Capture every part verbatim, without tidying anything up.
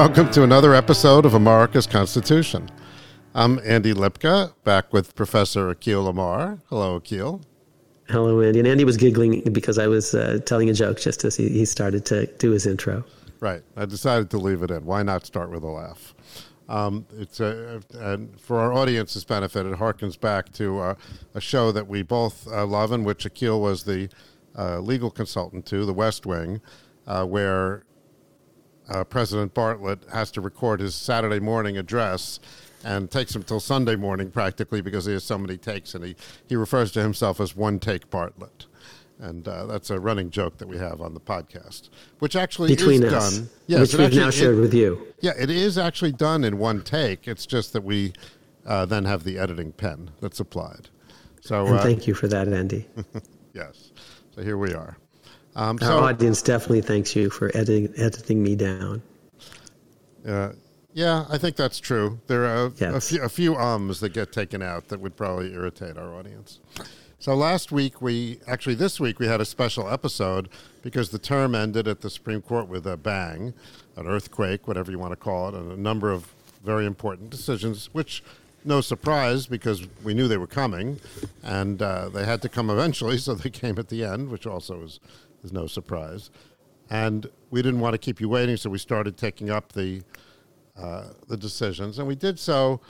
Welcome to another episode of America's Constitution. I'm Andy Lipka, back with Professor Akhil Amar. Hello, Akhil. Hello, Andy. And Andy was giggling because I was uh, telling a joke just as he, he started to do his intro. Right. I decided to leave it in. Why not start with a laugh? Um, it's a, and for our audience's benefit, it harkens back to uh, a show that we both uh, love and which Akhil was the uh, legal consultant to, The West Wing, uh, where uh, President Bartlett has to record his Saturday morning address and takes him till Sunday morning practically because he has so many takes, and he, he refers to himself as One Take Bartlett. And uh, that's a running joke that we have on the podcast, which actually Between is us, done. Yes, which we've actually, now shared it, with you. Yeah, it is actually done in one take. It's just that we uh, then have the editing pen that's applied. So and uh, thank you for that, Andy. Yes. So here we are. Um, Our so, audience definitely thanks you for editing editing me down. Uh, yeah, I think that's true. There are a, yes. a, few, a few ums that get taken out that would probably irritate our audience. So last week, we actually this week, we had a special episode because the term ended at the Supreme Court with a bang, an earthquake, whatever you want to call it, and a number of very important decisions, which no surprise because we knew they were coming, and uh, they had to come eventually, so they came at the end, which also is, is no surprise. And we didn't want to keep you waiting, so we started taking up the uh, the decisions, and we did so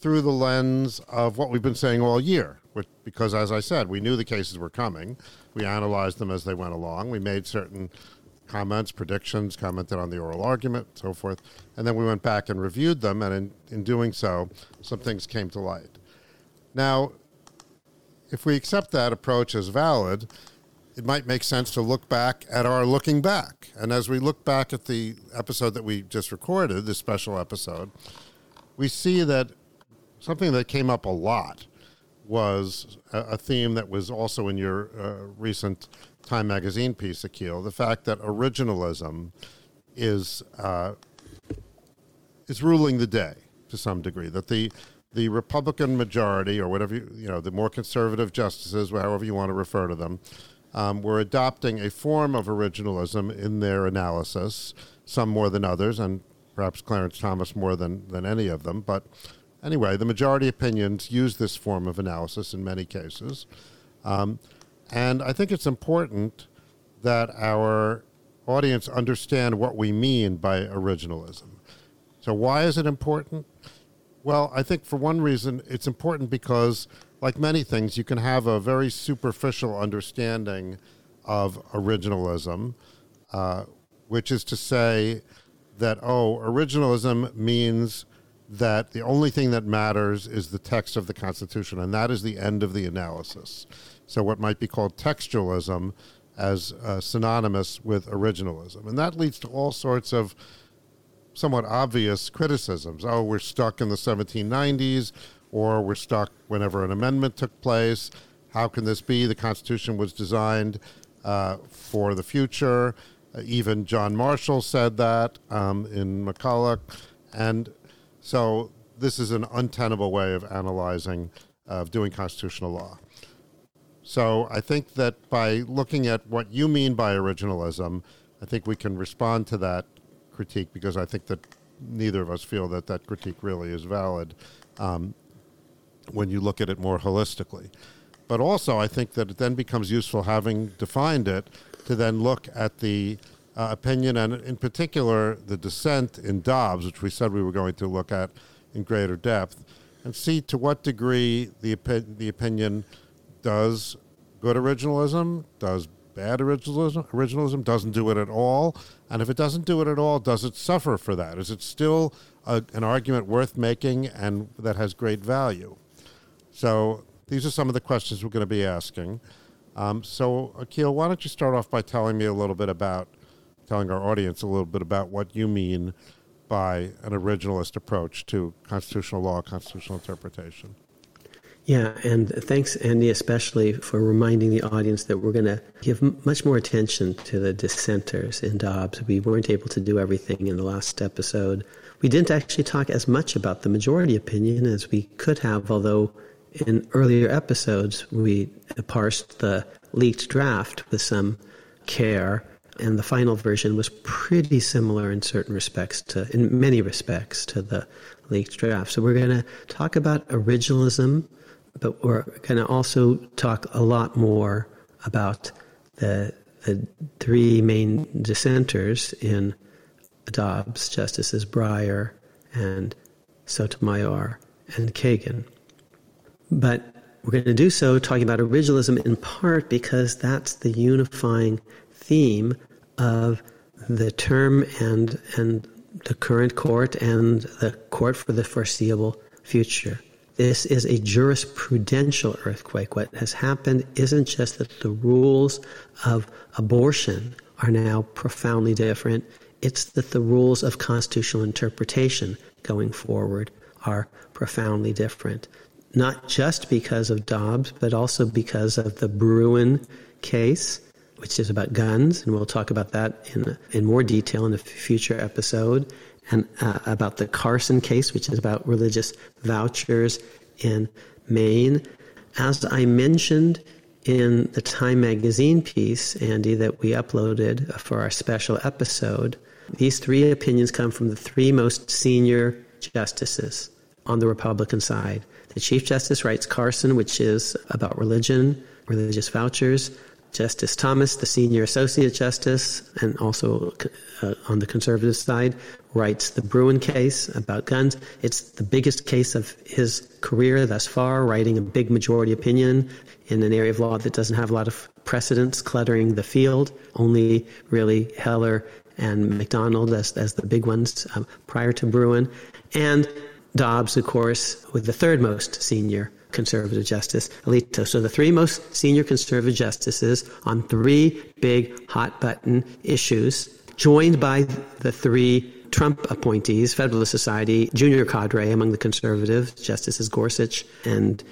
through the lens of what we've been saying all year. Because, as I said, we knew the cases were coming. We analyzed them as they went along. We made certain comments, predictions, commented on the oral argument, so forth. And then we went back and reviewed them, and in, in doing so, some things came to light. Now, if we accept that approach as valid, it might make sense to look back at our looking back. And as we look back at the episode that we just recorded, this special episode, we see that something that came up a lot was a theme that was also in your uh, recent Time Magazine piece, Akhil, the fact that originalism is uh, is ruling the day to some degree, that the the Republican majority or whatever, you, you know, the more conservative justices, however you want to refer to them, um, were adopting a form of originalism in their analysis, some more than others, and perhaps Clarence Thomas more than, than any of them, but anyway, the majority opinions use this form of analysis in many cases. Um, and I think it's important that our audience understand what we mean by originalism. So why is it important? Well, I think for one reason, it's important because, like many things, you can have a very superficial understanding of originalism, uh, which is to say that, oh, originalism means that the only thing that matters is the text of the Constitution, and that is the end of the analysis. So what might be called textualism as uh, synonymous with originalism. And that leads to all sorts of somewhat obvious criticisms. Oh, we're stuck in the seventeen nineties, or we're stuck whenever an amendment took place. How can this be? The Constitution was designed uh, for the future. Uh, even John Marshall said that um, in McCulloch. And so this is an untenable way of analyzing, uh, of doing constitutional law. So I think that by looking at what you mean by originalism, I think we can respond to that critique because I think that neither of us feel that that critique really is valid um, when you look at it more holistically. But also I think that it then becomes useful, having defined it, to then look at the Uh, opinion, and in particular the dissent in Dobbs, which we said we were going to look at in greater depth, and see to what degree the, opi- the opinion does good originalism, does bad originalism, originalism, doesn't do it at all, and if it doesn't do it at all, does it suffer for that? Is it still a, an argument worth making and that has great value? So these are some of the questions we're going to be asking. Um, so, Akhil, why don't you start off by telling me a little bit about telling our audience a little bit about what you mean by an originalist approach to constitutional law, constitutional interpretation. Yeah, and thanks, Andy, especially for reminding the audience that we're going to give m- much more attention to the dissenters in Dobbs. We weren't able to do everything in the last episode. We didn't actually talk as much about the majority opinion as we could have, although in earlier episodes we parsed the leaked draft with some care And the final version was pretty similar in certain respects to, in many respects, to the leaked draft. So we're going to talk about originalism, but we're going to also talk a lot more about the the three main dissenters in Dobbs, Justices Breyer and Sotomayor and Kagan. But we're going to do so talking about originalism in part because that's the unifying theme of the term and and the current court and the court for the foreseeable future. This is a jurisprudential earthquake. What has happened isn't just that the rules of abortion are now profoundly different. It's that the rules of constitutional interpretation going forward are profoundly different, not just because of Dobbs, but also because of the Bruen case, which is about guns, and we'll talk about that in in more detail in a future episode, and uh, about the Carson case, which is about religious vouchers in Maine. As I mentioned in the Time Magazine piece, Andy, that we uploaded for our special episode, these three opinions come from the three most senior justices on the Republican side. The Chief Justice writes Carson, which is about religion, religious vouchers. Justice Thomas, the senior associate justice, and also uh, on the conservative side, writes the Bruen case about guns. It's the biggest case of his career thus far, writing a big majority opinion in an area of law that doesn't have a lot of precedents cluttering the field, only really Heller and McDonald as, as the big ones um, prior to Bruen. And Dobbs, of course, with the third most senior conservative justice, Alito. So the three most senior conservative justices on three big hot-button issues, joined by the three Trump appointees, Federalist Society, junior cadre among the conservatives, Justices Gorsuch and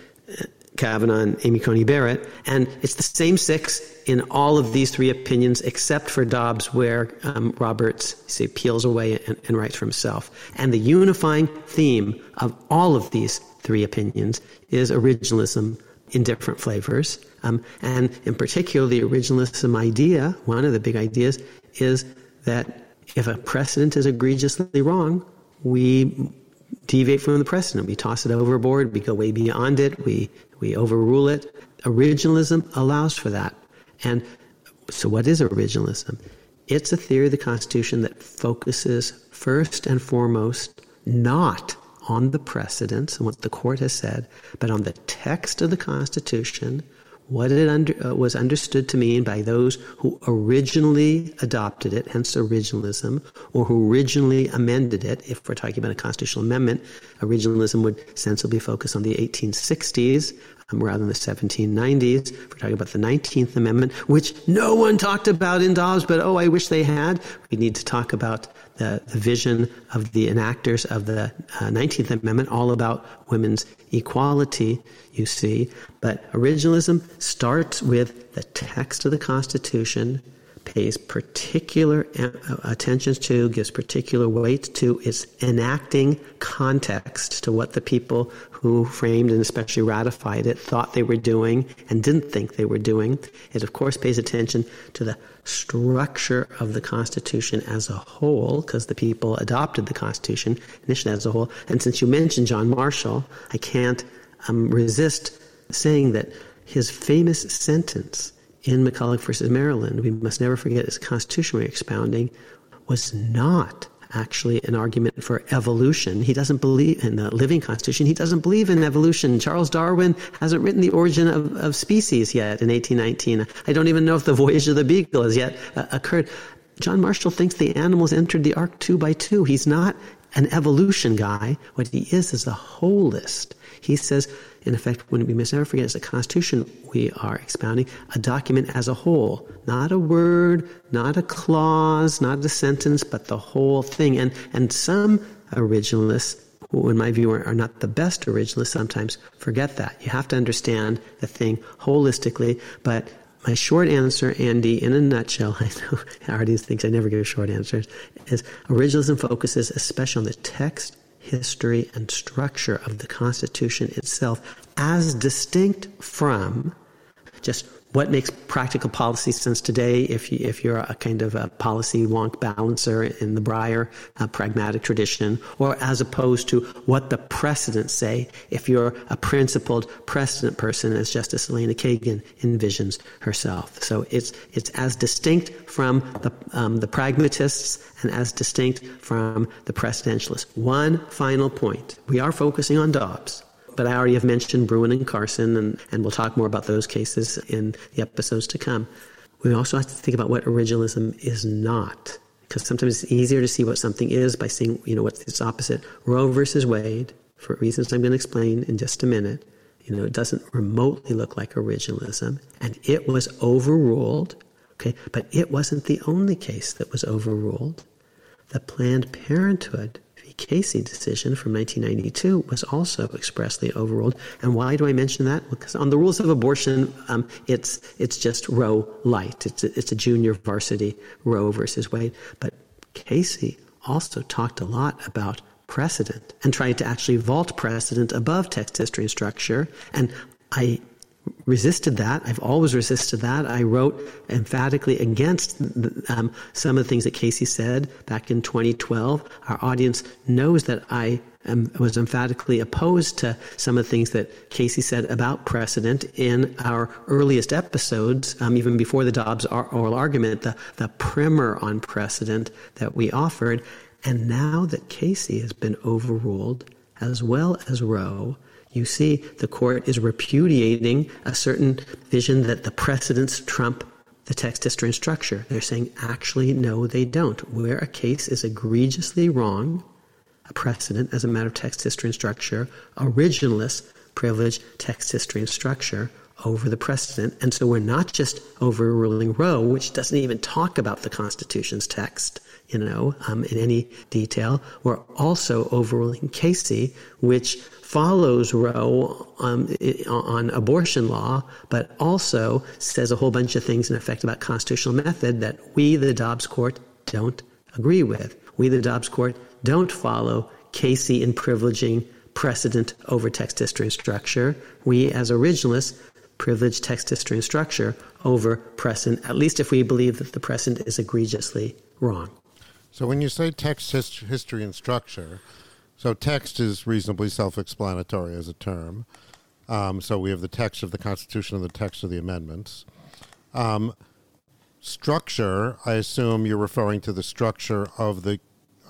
Kavanaugh and Amy Coney Barrett. And it's the same six in all of these three opinions, except for Dobbs, where um, Roberts say, peels away and, and writes for himself. And the unifying theme of all of these three opinions is originalism in different flavors. Um, and in particular, the originalism idea, one of the big ideas, is that if a precedent is egregiously wrong, we deviate from the precedent. We toss it overboard. We go way beyond it. We, we overrule it. Originalism allows for that. And so what is originalism? It's a theory of the Constitution that focuses first and foremost not on the precedents and what the court has said, but on the text of the Constitution, what it under, uh, was understood to mean by those who originally adopted it, hence originalism, or who originally amended it. If we're talking about a constitutional amendment, originalism would sensibly focus on the eighteen sixties um, rather than the seventeen nineties. If we're talking about the nineteenth Amendment, which no one talked about in Dobbs, but oh, I wish they had. We need to talk about the, the vision of the enactors of the uh, nineteenth Amendment, all about women's equality, you see. But originalism starts with the text of the Constitution, pays particular attention to, gives particular weight to its enacting context, to what the people who framed and especially ratified it thought they were doing and didn't think they were doing. It, of course, pays attention to the structure of the Constitution as a whole, because the people adopted the Constitution initially as a whole. And since you mentioned John Marshall, I can't um, resist saying that his famous sentence in McCulloch versus Maryland, we must never forget his constitutional expounding, was not actually an argument for evolution. He doesn't believe in the living Constitution. He doesn't believe in evolution. Charles Darwin hasn't written The Origin of, of Species yet in eighteen nineteen. I don't even know if The Voyage of the Beagle has yet uh, occurred. John Marshall thinks the animals entered the ark two by two. He's not an evolution guy. What he is is a holist. He says, in effect, when we must never forget, it's the Constitution we are expounding, a document as a whole, not a word, not a clause, not a sentence, but the whole thing. And and some originalists, who in my view are, are not the best originalists, sometimes forget that. You have to understand the thing holistically. But my short answer, Andy, in a nutshell, I know I already think I never give short answers, is originalism focuses especially on the text, history, and structure of the Constitution itself as distinct from just what makes practical policy sense today if, you, if you're a kind of a policy wonk balancer in the Breyer uh, pragmatic tradition, or as opposed to what the precedents say if you're a principled precedent person, as Justice Elena Kagan envisions herself. So it's it's as distinct from the, um, the pragmatists and as distinct from the precedentialists. One final point. We are focusing on Dobbs. But I already have mentioned Bruen and Carson, and, and we'll talk more about those cases in the episodes to come. We also have to think about what originalism is not, because sometimes it's easier to see what something is by seeing, you know, what's its opposite. Roe versus Wade, for reasons I'm going to explain in just a minute, you know, it doesn't remotely look like originalism, and it was overruled, okay? But it wasn't the only case that was overruled. The Planned Parenthood Casey decision from nineteen ninety-two was also expressly overruled. And why do I mention that? Because on the rules of abortion, um, it's it's just Roe light. It's a, it's a junior varsity Roe versus Wade. But Casey also talked a lot about precedent and tried to actually vault precedent above text, history, and structure. And I resisted that. I've always resisted that. I wrote emphatically against um, some of the things that Casey said back in twenty twelve. Our audience knows that I um, was emphatically opposed to some of the things that Casey said about precedent in our earliest episodes, um, even before the Dobbs oral argument, the, the primer on precedent that we offered. And now that Casey has been overruled, as well as Roe, you see, the court is repudiating a certain vision that the precedents trump the text, history, and structure. They're saying, actually, no, they don't. Where a case is egregiously wrong, a precedent as a matter of text, history, and structure, originalists privilege text, history, and structure over the precedent. And so we're not just overruling Roe, which doesn't even talk about the Constitution's text, you know, um, in any detail. We're also overruling Casey, which follows Roe um, on abortion law, but also says a whole bunch of things in effect about constitutional method that we, the Dobbs court, don't agree with. We, the Dobbs court, don't follow Casey in privileging precedent over text, history, and structure. We, as originalists, privilege text, history, and structure over precedent, at least if we believe that the precedent is egregiously wrong. So when you say text, hist- history, and structure, so text is reasonably self-explanatory as a term. Um, so we have the text of the Constitution and the text of the amendments. Um, structure, I assume you're referring to the structure of the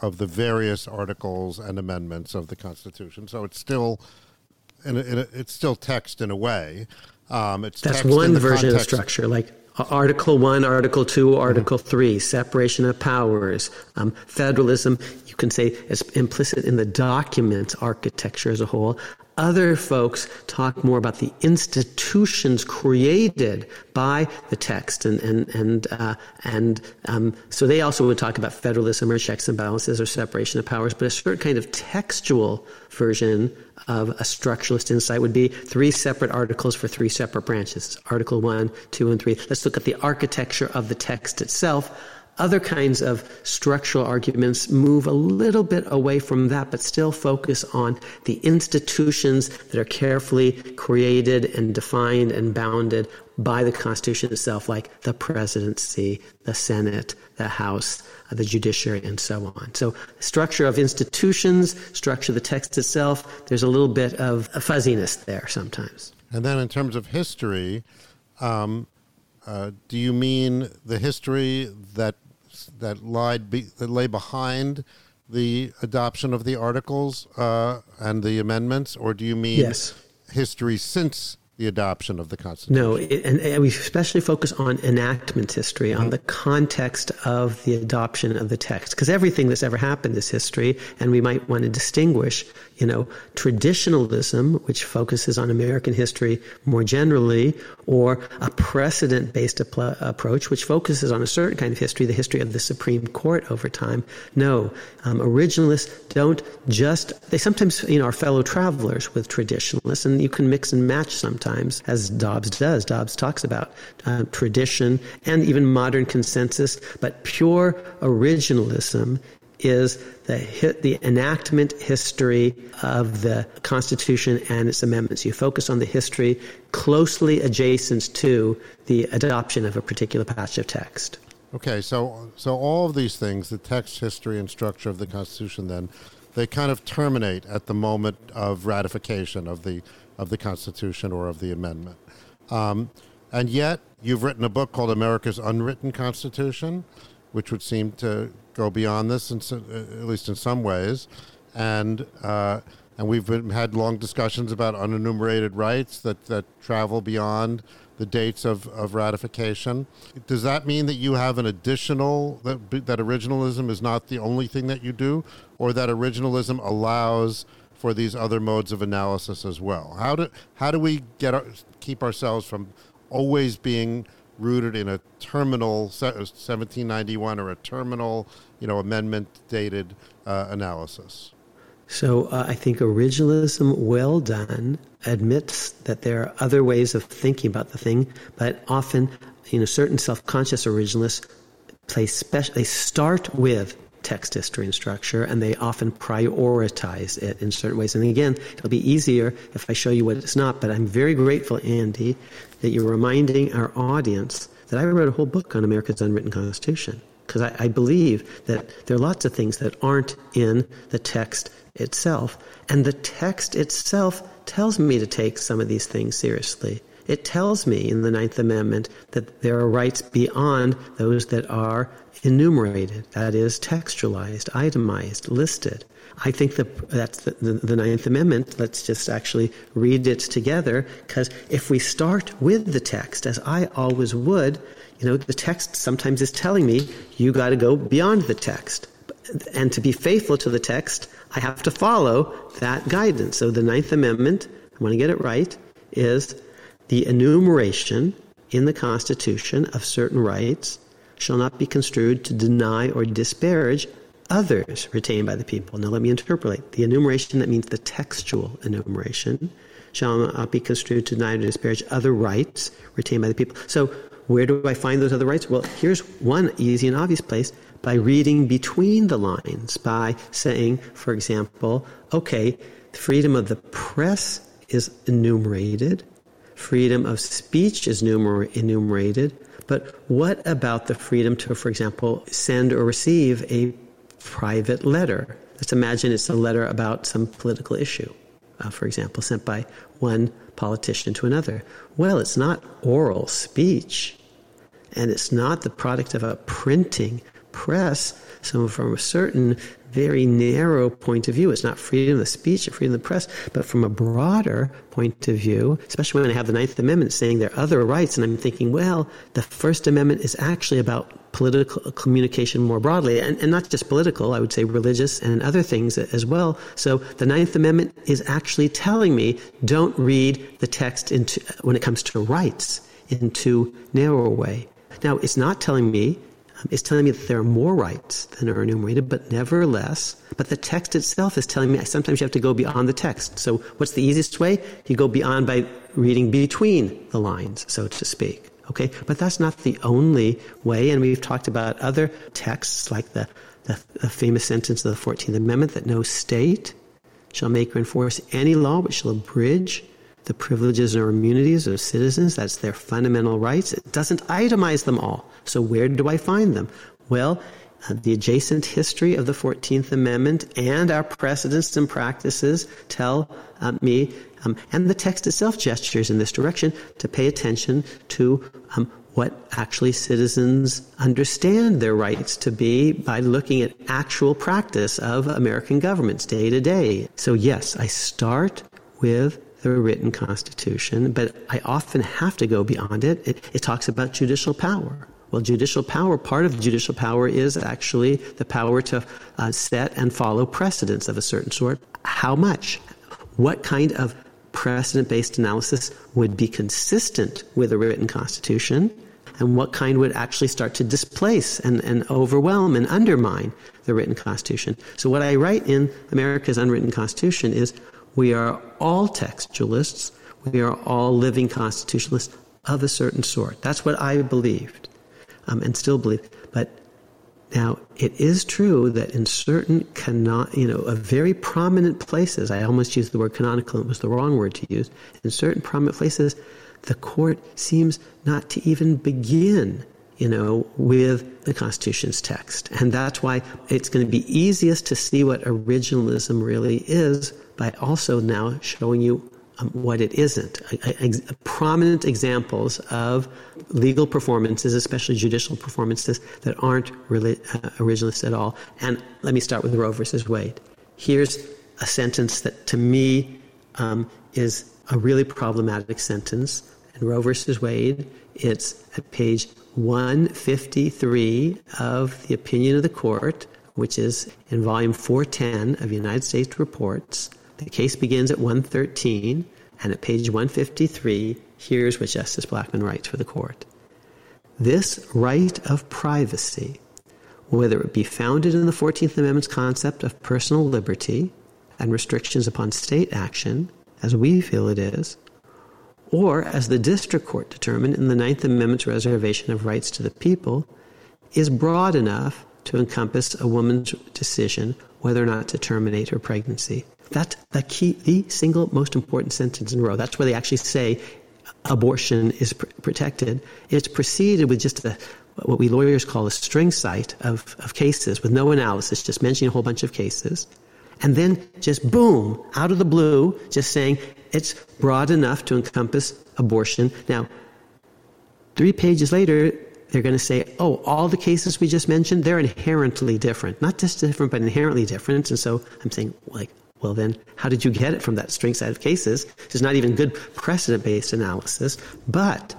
of the various articles and amendments of the Constitution. So it's still, in a, in a, it's still text in a way. Um, it's That's text one version of structure, like Article one, Article two, Article mm-hmm. three, separation of powers, um, federalism. You can say it's implicit in the document architecture as a whole. Other folks talk more about the institutions created by the text, and and and uh, and um, so they also would talk about federalism or checks and balances or separation of powers. But a certain kind of textual version of a structuralist insight would be three separate articles for three separate branches: Article one, two, and three. Let's look at the architecture of the text itself. Other kinds of structural arguments move a little bit away from that, but still focus on the institutions that are carefully created and defined and bounded by the Constitution itself, like the presidency, the Senate, the House, the judiciary, and so on. So structure of institutions, structure of the text itself, there's a little bit of fuzziness there sometimes. And then in terms of history, um, uh, do you mean the history that that lied be, that lay behind the adoption of the articles uh, and the amendments, or do you mean yes. history since the adoption of the Constitution? No, it, and, and we especially focus on enactment history, on the context of the adoption of the text, because everything that's ever happened is history, and we might want to distinguish, you know, traditionalism, which focuses on American history more generally, or a precedent-based apl- approach, which focuses on a certain kind of history, the history of the Supreme Court over time. No, um, originalists don't just, they sometimes, you know, are fellow travelers with traditionalists, and you can mix and match sometimes. Times, as Dobbs does. Dobbs talks about uh, tradition and even modern consensus, but pure originalism is the the enactment history of the Constitution and its amendments. You focus on the history closely adjacent to the adoption of a particular patch of text. Okay, so so all of these things, the text, history, and structure of the Constitution, then, they kind of terminate at the moment of ratification of the of the Constitution or of the amendment. Um, and yet, you've written a book called America's Unwritten Constitution, which would seem to go beyond this, in some, at least in some ways. And uh, and we've been, had long discussions about unenumerated rights that, that travel beyond the dates of, of ratification. Does that mean that you have an additional, that, that originalism is not the only thing that you do, or that originalism allows for these other modes of analysis as well? How do how do we get our, keep ourselves from always being rooted in a terminal seventeen ninety-one or a terminal, you know, amendment dated uh, analysis? So uh, I think originalism, well done, admits that there are other ways of thinking about the thing, but often, you know, certain self-conscious originalists play special. They start with text, history, and structure, and they often prioritize it in certain ways. And again, it'll be easier if I show you what it's not. But I'm very grateful, Andy, that you're reminding our audience that I wrote a whole book on America's Unwritten Constitution, because I, I believe that there are lots of things that aren't in the text itself. And the text itself tells me to take some of these things seriously. It tells me in the Ninth Amendment that there are rights beyond those that are enumerated, that is, textualized, itemized, listed. I think the, that's the, the, the Ninth Amendment. Let's just actually read it together, because if we start with the text, as I always would, you know, the text sometimes is telling me, you got to go beyond the text. And to be faithful to the text, I have to follow that guidance. So the Ninth Amendment, I want to get it right, is the enumeration in the Constitution of certain rights shall not be construed to deny or disparage others retained by the people. Now let me interpolate. The enumeration, that means the textual enumeration, shall not be construed to deny or disparage other rights retained by the people. So where do I find those other rights? Well, here's one easy and obvious place: by reading between the lines, by saying, for example, okay, freedom of the press is enumerated, freedom of speech is numer- enumerated, but what about the freedom to, for example, send or receive a private letter? Let's imagine it's a letter about some political issue, uh, for example, sent by one politician to another. Well, it's not oral speech, and it's not the product of a printing press. So from a certain very narrow point of view, it's not freedom of speech or freedom of the press, but from a broader point of view, especially when I have the Ninth Amendment saying there are other rights, and I'm thinking, well, the First Amendment is actually about political communication more broadly, and, and not just political, I would say religious and other things as well. So the Ninth Amendment is actually telling me, don't read the text into, when it comes to rights, in too narrow a way. Now, it's not telling me It's telling me that there are more rights than are enumerated, but nevertheless, but the text itself is telling me I sometimes you have to go beyond the text. So what's the easiest way? You go beyond by reading between the lines, so to speak. Okay, but that's not the only way, and we've talked about other texts like the, the, the famous sentence of the fourteenth Amendment that no state shall make or enforce any law which shall abridge the privileges or immunities of citizens. That's their fundamental rights. It doesn't itemize them all. So where do I find them? Well, uh, the adjacent history of the fourteenth Amendment and our precedents and practices tell uh, me, um, and the text itself gestures in this direction, to pay attention to um, what actually citizens understand their rights to be by looking at actual practice of American governments day to day. So yes, I start with the written Constitution, but I often have to go beyond it. It, it talks about judicial power. Well, judicial power, part of judicial power is actually the power to uh, set and follow precedents of a certain sort. How much? What kind of precedent-based analysis would be consistent with a written Constitution? And what kind would actually start to displace and, and overwhelm and undermine the written Constitution? So what I write in America's Unwritten Constitution is, we are all textualists. We are all living constitutionalists of a certain sort. That's what I believed um, and still believe. But Now, it is true that in certain, canon, you know, of very prominent places, I almost used the word canonical, it was the wrong word to use, in certain prominent places, the court seems not to even begin, you know, with the Constitution's text. And that's why it's going to be easiest to see what originalism really is by also now showing you um, what it isn't. A, a, a prominent examples of legal performances, especially judicial performances, that aren't really uh, originalist at all. And let me start with Roe versus Wade. Here's a sentence that to me um, is a really problematic sentence. In Roe versus Wade, it's at page one fifty-three of the opinion of the court, which is in volume four ten of United States Reports. The case begins at one thirteen, and at page one fifty-three, here's what Justice Blackmun writes for the court. This right of privacy, whether it be founded in the fourteenth Amendment's concept of personal liberty and restrictions upon state action, as we feel it is, or as the district court determined in the Ninth Amendment's reservation of rights to the people, is broad enough to encompass a woman's decision whether or not to terminate her pregnancy. That's the key, the single most important sentence in Roe. That's where they actually say abortion is pr- protected. It's preceded with just a, what we lawyers call a string cite of, of cases with no analysis, just mentioning a whole bunch of cases. And then just boom, out of the blue, just saying it's broad enough to encompass abortion. Now, three pages later, they're going to say, oh, all the cases we just mentioned, they're inherently different. Not just different, but inherently different. And so I'm saying, like, well, then how did you get it from that string set of cases? It's not even good precedent-based analysis. But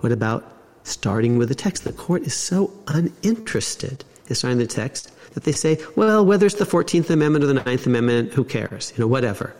what about starting with the text? The court is so uninterested in starting the text that they say, well, whether it's the fourteenth Amendment or the ninth Amendment, who cares? You know, whatever.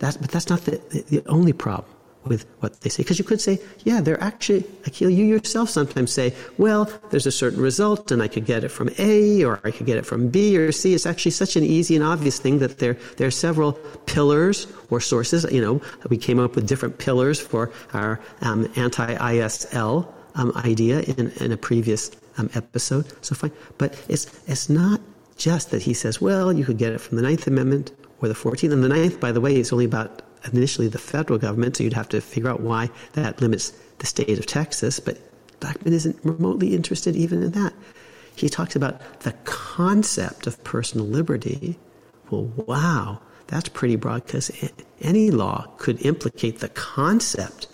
That, but that's not the, the only problem with what they say. Because you could say, yeah, they're actually, Akhil, you yourself sometimes say, well, there's a certain result, and I could get it from A, or I could get it from B or C. It's actually such an easy and obvious thing that there, there are several pillars or sources. You know, we came up with different pillars for our um, anti-I S L um, idea in, in a previous um, episode. So fine. But it's it's not just that he says, well, you could get it from the Ninth Amendment or the fourteenth. And the ninth, by the way, is only about initially the federal government, so you'd have to figure out why that limits the state of Texas. But Blackmun isn't remotely interested even in that. He talks about the concept of personal liberty. Well, wow, that's pretty broad, because any law could implicate the concept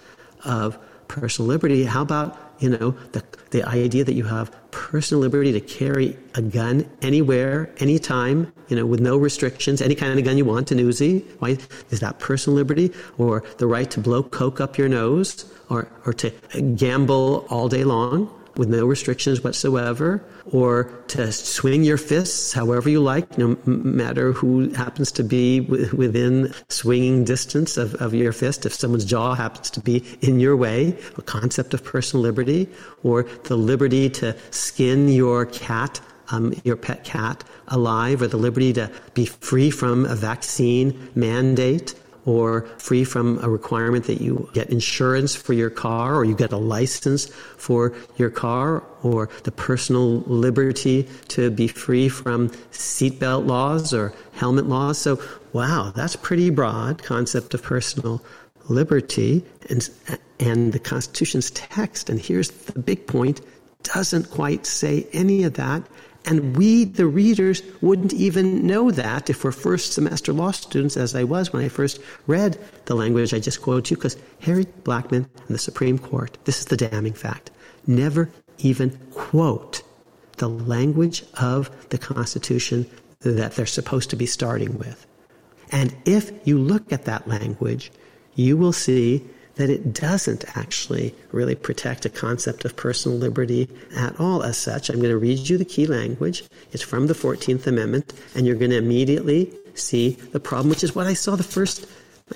of personal liberty. How about, you know, the the idea that you have personal liberty to carry a gun anywhere, anytime, you know, with no restrictions, any kind of gun you want, an Uzi, right? Is that personal liberty? Or the right to blow coke up your nose, or, or to gamble all day long with no restrictions whatsoever, or to swing your fists however you like, no matter who happens to be w- within swinging distance of, of your fist, if someone's jaw happens to be in your way, a concept of personal liberty, or the liberty to skin your cat, um, your pet cat, alive, or the liberty to be free from a vaccine mandate, or free from a requirement that you get insurance for your car, or you get a license for your car, or the personal liberty to be free from seatbelt laws or helmet laws. So, wow, that's pretty broad concept of personal liberty. And, and the Constitution's text, and here's the big point, doesn't quite say any of that. And we, the readers, wouldn't even know that if we're first semester law students, as I was when I first read the language I just quoted you, because Harry Blackmun and the Supreme Court, this is the damning fact, never even quote the language of the Constitution that they're supposed to be starting with. And if you look at that language, you will see that it doesn't actually really protect a concept of personal liberty at all as such. I'm going to read you the key language. It's from the fourteenth Amendment, and you're going to immediately see the problem, which is what I saw the first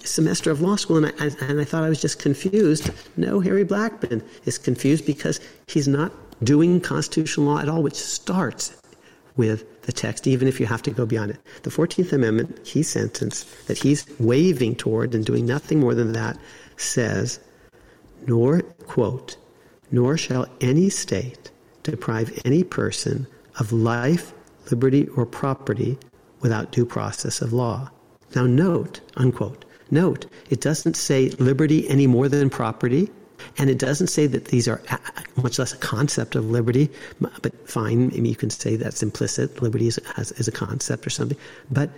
semester of law school, and I, I, and I thought I was just confused. No, Harry Blackmun is confused because he's not doing constitutional law at all, which starts with the text, even if you have to go beyond it. The fourteenth Amendment, key sentence that he's waving toward and doing nothing more than that, says, nor, quote, nor shall any state deprive any person of life, liberty, or property without due process of law. Now note, unquote, note, it doesn't say liberty any more than property, and it doesn't say that these are much less a concept of liberty, but fine, I mean, you can say that's implicit, liberty is, is a concept or something, but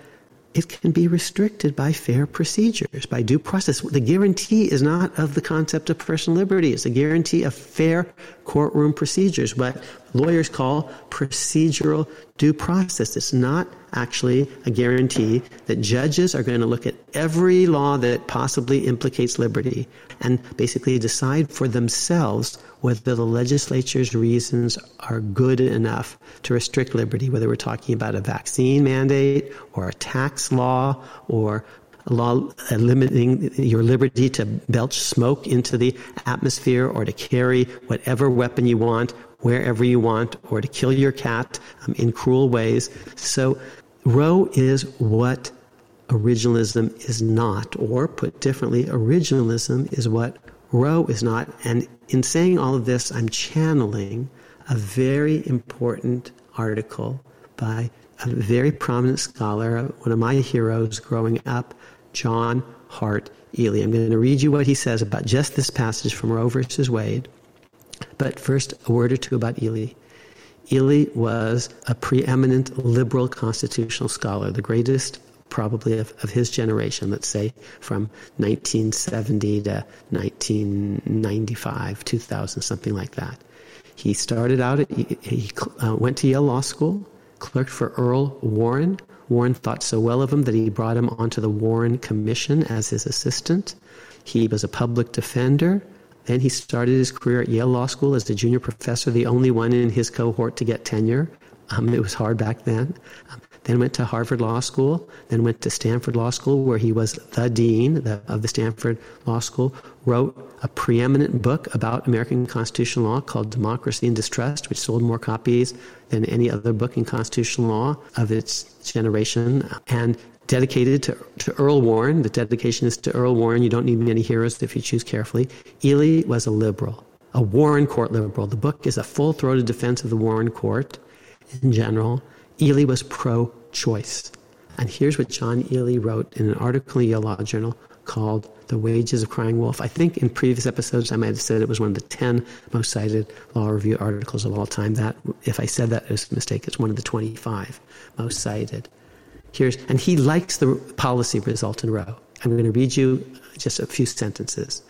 it can be restricted by fair procedures, by due process. The guarantee is not of the concept of personal liberty. It's a guarantee of fair courtroom procedures, what lawyers call procedural due process. It's not actually a guarantee that judges are going to look at every law that possibly implicates liberty and basically decide for themselves whether the legislature's reasons are good enough to restrict liberty, whether we're talking about a vaccine mandate or a tax law or a law limiting your liberty to belch smoke into the atmosphere or to carry whatever weapon you want, wherever you want, or to kill your cat um, in cruel ways. So Roe is what originalism is not, or put differently, originalism is what Roe is not. And in saying all of this, I'm channeling a very important article by a very prominent scholar, one of my heroes growing up, John Hart Ely. I'm going to read you what he says about just this passage from Roe versus Wade. But first, a word or two about Ely. Ely was a preeminent liberal constitutional scholar, the greatest probably of, of his generation, let's say from nineteen seventy to nineteen ninety-five, two thousand, something like that. He started out, at, he, he uh, went to Yale Law School, clerked for Earl Warren. Warren thought so well of him that he brought him onto the Warren Commission as his assistant. He was a public defender. Then he started his career at Yale Law School as a junior professor, the only one in his cohort to get tenure. Um, it was hard back then. Um, then went to Harvard Law School, then went to Stanford Law School, where he was the dean the, of the Stanford Law School, wrote a preeminent book about American constitutional law called Democracy and Distrust, which sold more copies than any other book in constitutional law of its generation, and dedicated to, to Earl Warren. The dedication is to Earl Warren. You don't need many heroes if you choose carefully. Ely was a liberal, a Warren Court liberal. The book is a full-throated defense of the Warren Court in general. Ely was pro-choice. And here's what John Ely wrote in an article in Yale Law Journal called The Wages of Crying Wolf. I think in previous episodes I might have said it was one of the ten most cited law review articles of all time. That, if I said that, it was a mistake. It's one of the twenty-five most cited. Here's, and he likes the policy result in Roe. I'm going to read you just a few sentences.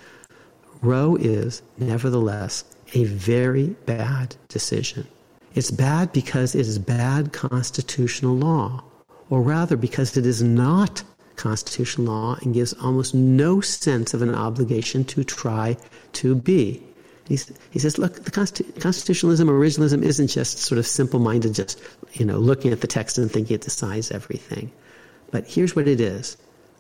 Roe is, nevertheless, a very bad decision. It's bad because it is bad constitutional law, or rather because it is not constitutional law and gives almost no sense of an obligation to try to be. He's, he says, look, the constitu- constitutionalism, originalism isn't just sort of simple-minded, just, you know, looking at the text and thinking it decides everything. But here's what it is.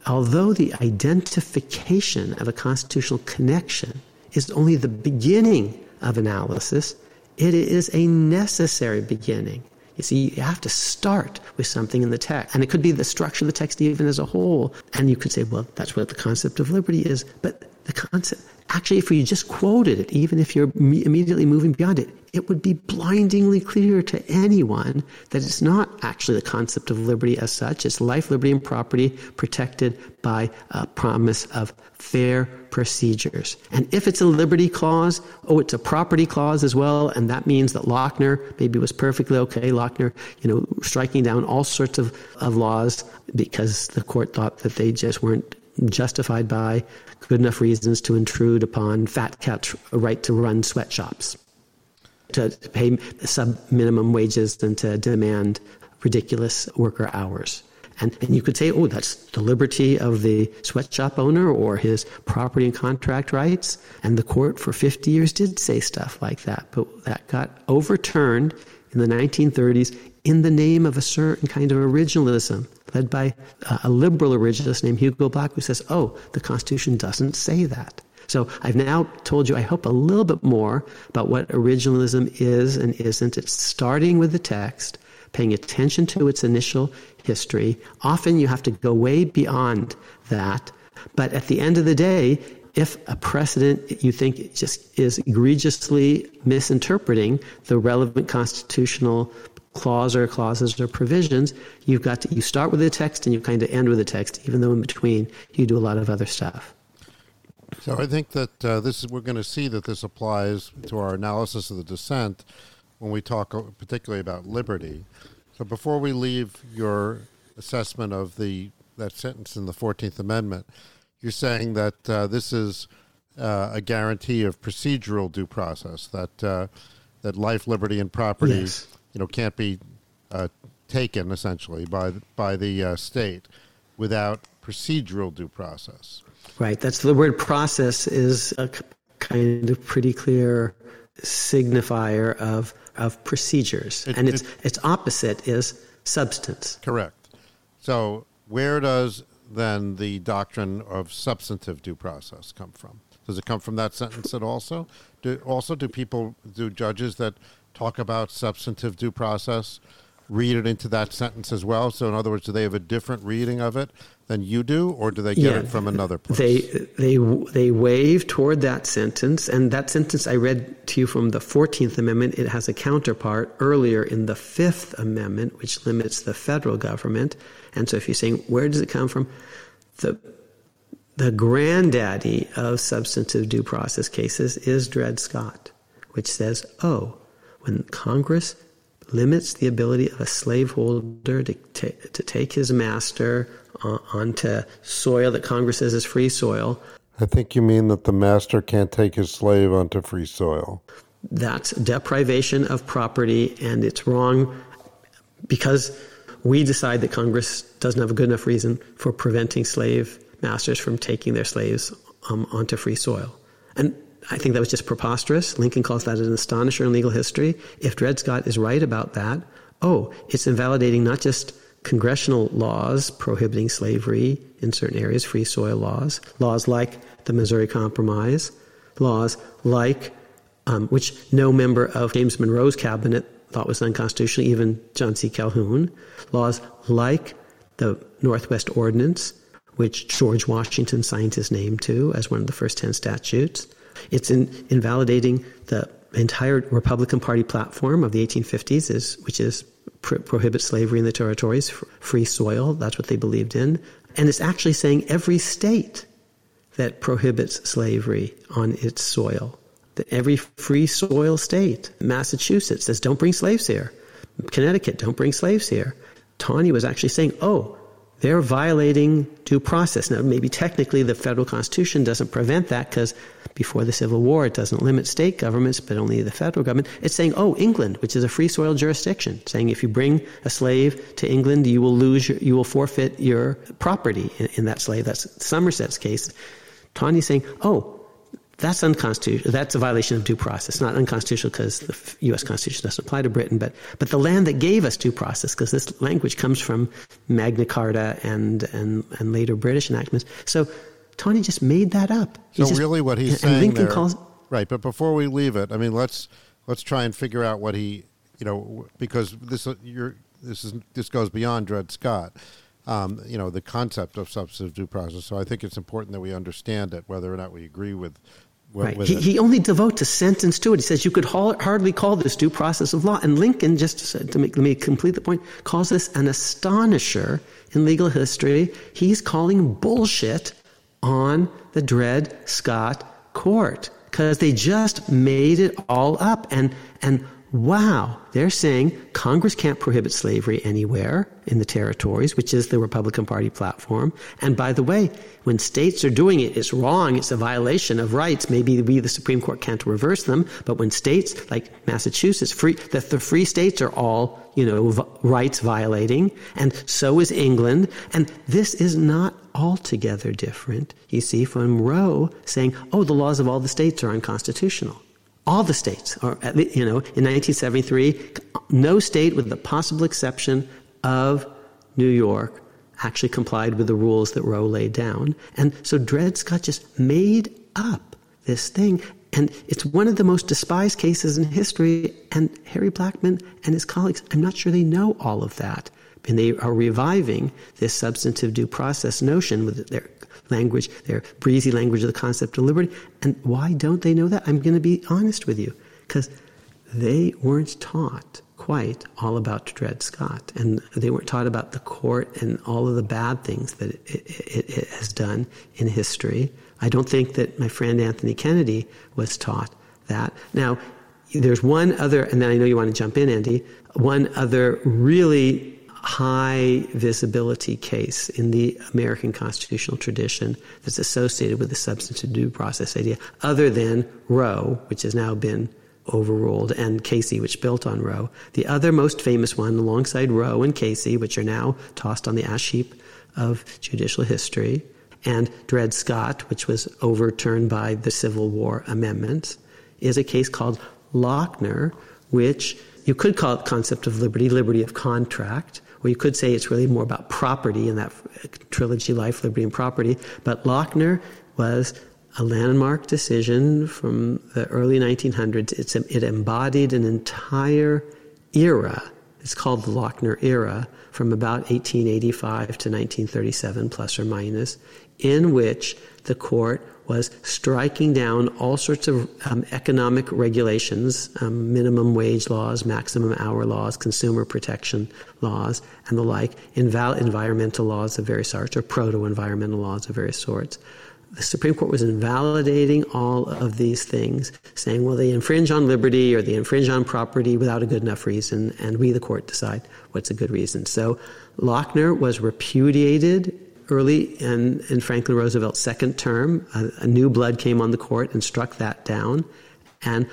Although the identification of a constitutional connection is only the beginning of analysis, it is a necessary beginning. You see, you have to start with something in the text. And it could be the structure of the text even as a whole. And you could say, well, that's what the concept of liberty is. But the concept... Actually, if you just quoted it, even if you're immediately moving beyond it, it would be blindingly clear to anyone that it's not actually the concept of liberty as such. It's life, liberty, and property protected by a promise of fair procedures. And if it's a liberty clause, oh, it's a property clause as well, and that means that Lochner maybe was perfectly okay, Lochner, you know, striking down all sorts of, of laws because the court thought that they just weren't justified by good enough reasons to intrude upon fat cat's right to run sweatshops, to pay sub-minimum wages and to demand ridiculous worker hours. And, and you could say, oh, that's the liberty of the sweatshop owner or his property and contract rights. And the court for fifty years did say stuff like that, but that got overturned in the nineteen thirties in the name of a certain kind of originalism, led by a liberal originalist named Hugo Black, who says, oh, the Constitution doesn't say that. So I've now told you, I hope, a little bit more about what originalism is and isn't. It's starting with the text, paying attention to its initial history. Often you have to go way beyond that. But at the end of the day, if a precedent you think just is egregiously misinterpreting the relevant constitutional clause or clauses or provisions, you've got to, you start with the text and you kind of end with the text, even though in between you do a lot of other stuff. So I think that uh, this is, we're going to see that this applies to our analysis of the dissent when we talk particularly about liberty. So before we leave your assessment of the that sentence in the fourteenth Amendment, you're saying that uh, this is uh, a guarantee of procedural due process, that uh, that life, liberty, and property, yes, you know, can't be uh, taken essentially by by the uh, state without procedural due process. Right. That's the word process is a kind of pretty clear signifier of of procedures, it, and its it, its opposite is substance. Correct. So where does then the doctrine of substantive due process come from? Does it come from that sentence at also? Do, also, do people, do judges that talk about substantive due process read it into that sentence as well? So in other words, do they have a different reading of it than you do, or do they get yeah, it from another place? They, they, they wave toward that sentence, and that sentence I read to you from the fourteenth Amendment, it has a counterpart earlier in the fifth Amendment, which limits the federal government. And so if you're saying, where does it come from? The the granddaddy of substantive due process cases is Dred Scott, which says, oh, when Congress limits the ability of a slaveholder to, t- to take his master uh, onto soil that Congress says is free soil. I think you mean that the master can't take his slave onto free soil. That's deprivation of property, and it's wrong because we decide that Congress doesn't have a good enough reason for preventing slave masters from taking their slaves um, onto free soil. And I think that was just preposterous. Lincoln calls that an astonisher in legal history. If Dred Scott is right about that, oh, it's invalidating not just congressional laws prohibiting slavery in certain areas, free soil laws, laws like the Missouri Compromise, laws like, um, which no member of James Monroe's cabinet thought was unconstitutional, even John C. Calhoun, laws like the Northwest Ordinance, which George Washington signed his name to as one of the first ten statutes. It's in invalidating the entire Republican Party platform of the eighteen fifties, is, which is pro- prohibit slavery in the territories, fr- free soil. That's what they believed in. And it's actually saying every state that prohibits slavery on its soil, that every free soil state, Massachusetts says, don't bring slaves here. Connecticut, don't bring slaves here. Taney was actually saying, oh, they're violating due process. Now, maybe technically the federal Constitution doesn't prevent that because before the Civil War it doesn't limit state governments but only the federal government. It's saying, oh, England, which is a free soil jurisdiction, saying if you bring a slave to England, you will lose, your, you will forfeit your property in, in that slave. That's Somerset's case. Taney's saying, oh, that's unconstitutional. That's a violation of due process. Not unconstitutional because the U S Constitution doesn't apply to Britain, but but the land that gave us due process, because this language comes from Magna Carta and and, and later British enactments. So Taney just made that up. He so just, really, what he's and, saying and Lincoln there, calls, right? But before we leave it, I mean, let's let's try and figure out what he, you know, because this you're this is this goes beyond Dred Scott. Um, you know, the concept of substantive due process. So I think it's important that we understand it, whether or not we agree with. Right. He, he only devotes a sentence to it. He says you could ha- hardly call this due process of law. And Lincoln, just said, to make, let me complete the point, calls this an astonisher in legal history. He's calling bullshit on the Dred Scott court because they just made it all up. And and wow, they're saying Congress can't prohibit slavery anywhere in the territories, which is the Republican Party platform. And by the way, when states are doing it, it's wrong. It's a violation of rights. Maybe we, the Supreme Court, can't reverse them. But when states like Massachusetts, free, the, the free states are all, you know, v- rights violating. And so is England. And this is not altogether different, you see, from Roe saying, oh, the laws of all the states are unconstitutional. All the states are, you know, in nineteen seventy-three, no state with the possible exception of New York actually complied with the rules that Roe laid down. And so Dred Scott just made up this thing. And it's one of the most despised cases in history. And Harry Blackmun and his colleagues, I'm not sure they know all of that. And they are reviving this substantive due process notion with their language, their breezy language of the concept of liberty. And why don't they know that? I'm going to be honest with you, because they weren't taught quite all about Dred Scott. And they weren't taught about the court and all of the bad things that it, it, it has done in history. I don't think that my friend Anthony Kennedy was taught that. Now, there's one other, and then I know you want to jump in, Andy, one other really high visibility case in the American constitutional tradition that's associated with the substantive due process idea, other than Roe, which has now been overruled, and Casey, which built on Roe. The other most famous one, alongside Roe and Casey, which are now tossed on the ash heap of judicial history, and Dred Scott, which was overturned by the Civil War Amendments, is a case called Lochner, which you could call it concept of liberty, liberty of contract, or you could say it's really more about property in that trilogy, life, liberty, and property. But Lochner was a landmark decision from the early nineteen hundreds. It's, it embodied an entire era. It's called the Lochner era, from about eighteen eighty-five to nineteen thirty-seven, plus or minus, in which the court was striking down all sorts of um, economic regulations, um, minimum wage laws, maximum hour laws, consumer protection laws, and the like, inval- environmental laws of various sorts, or proto-environmental laws of various sorts. The Supreme Court was invalidating all of these things, saying, well, they infringe on liberty or they infringe on property without a good enough reason, and we, the court, decide what's a good reason. So Lochner was repudiated early in, in Franklin Roosevelt's second term. A, a new blood came on the court and struck that down. And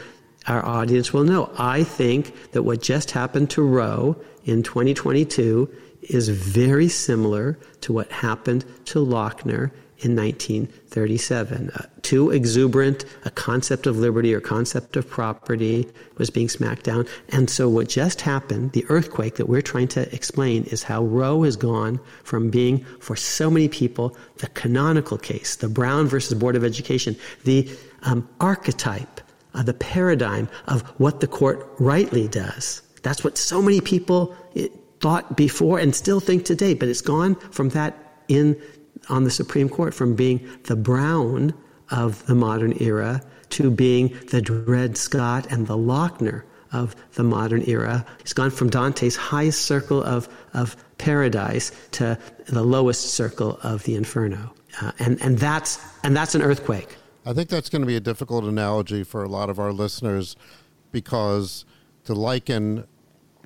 our audience will know, I think that what just happened to Roe in twenty twenty-two is very similar to what happened to Lochner in nineteen thirty-seven. Uh, too exuberant, a concept of liberty or concept of property was being smacked down. And so what just happened, the earthquake that we're trying to explain, is how Roe has gone from being, for so many people, the canonical case, the Brown versus Board of Education, the um, archetype, uh, the paradigm of what the court rightly does. That's what so many people it, thought before and still think today, but it's gone from that in on the Supreme Court, from being the Brown of the modern era to being the Dred Scott and the Lochner of the modern era. It's gone from Dante's highest circle of, of paradise to the lowest circle of the inferno. Uh, and, and that's and that's an earthquake. I think that's going to be a difficult analogy for a lot of our listeners, because to liken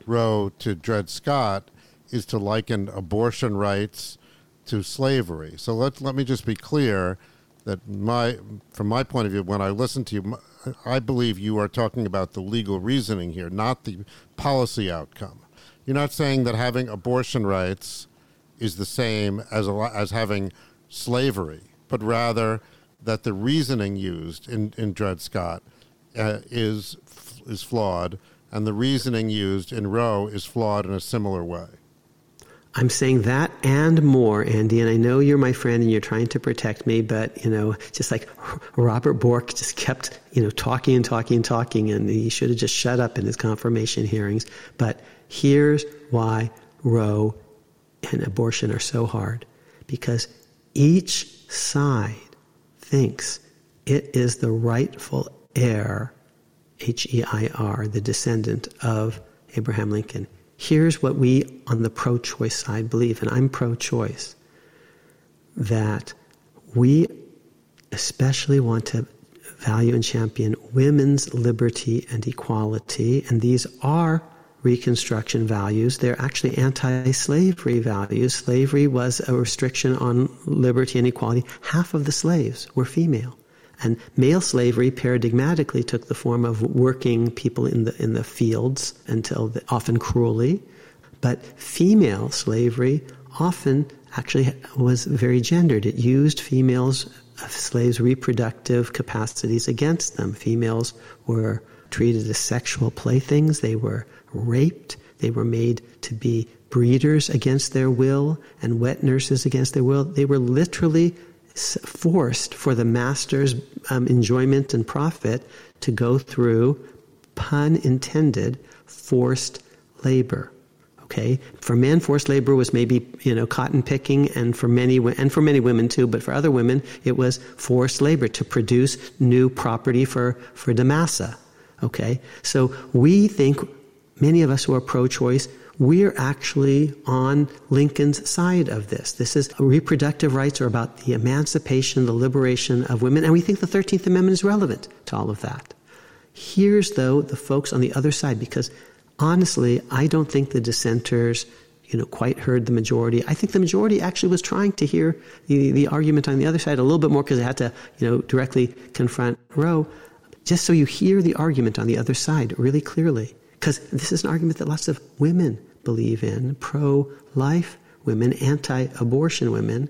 Roe to Dred Scott is to liken abortion rights to slavery. So let let me just be clear that my from my point of view, when I listen to you, I believe you are talking about the legal reasoning here, not the policy outcome. You're not saying that having abortion rights is the same as a, as having slavery, but rather that the reasoning used in, in Dred Scott uh, is is flawed, and the reasoning used in Roe is flawed in a similar way. I'm saying that and more, Andy, and I know you're my friend and you're trying to protect me, but, you know, just like Robert Bork just kept, you know, talking and talking and talking, and he should have just shut up in his confirmation hearings. But here's why Roe and abortion are so hard, because each side thinks it is the rightful heir, H E I R, the descendant of Abraham Lincoln. Here's what we on the pro-choice side believe, and I'm pro-choice, that we especially want to value and champion women's liberty and equality, and these are Reconstruction values. They're actually anti-slavery values. Slavery was a restriction on liberty and equality. Half of the slaves were female. And male slavery paradigmatically took the form of working people in the in the fields, until the, often cruelly. But female slavery often actually was very gendered. It used females, slaves' reproductive capacities against them. Females were treated as sexual playthings. They were raped. They were made to be breeders against their will and wet nurses against their will. They were literally forced, for the master's um, enjoyment and profit, to go through, pun intended, forced labor. Okay, for men, forced labor was maybe you know cotton picking, and for many and for many women too. But for other women, it was forced labor to produce new property for for Damasa. Okay, so we think many of us who are pro-choice, we're actually on Lincoln's side of this. This is reproductive rights are about the emancipation, the liberation of women, and we think the thirteenth Amendment is relevant to all of that. Here's, though, the folks on the other side, because honestly, I don't think the dissenters, you know, quite heard the majority. I think the majority actually was trying to hear the, the argument on the other side a little bit more because it had to, you know, directly confront Roe, just so you hear the argument on the other side really clearly. Because this is an argument that lots of women believe in, pro-life women, anti-abortion women.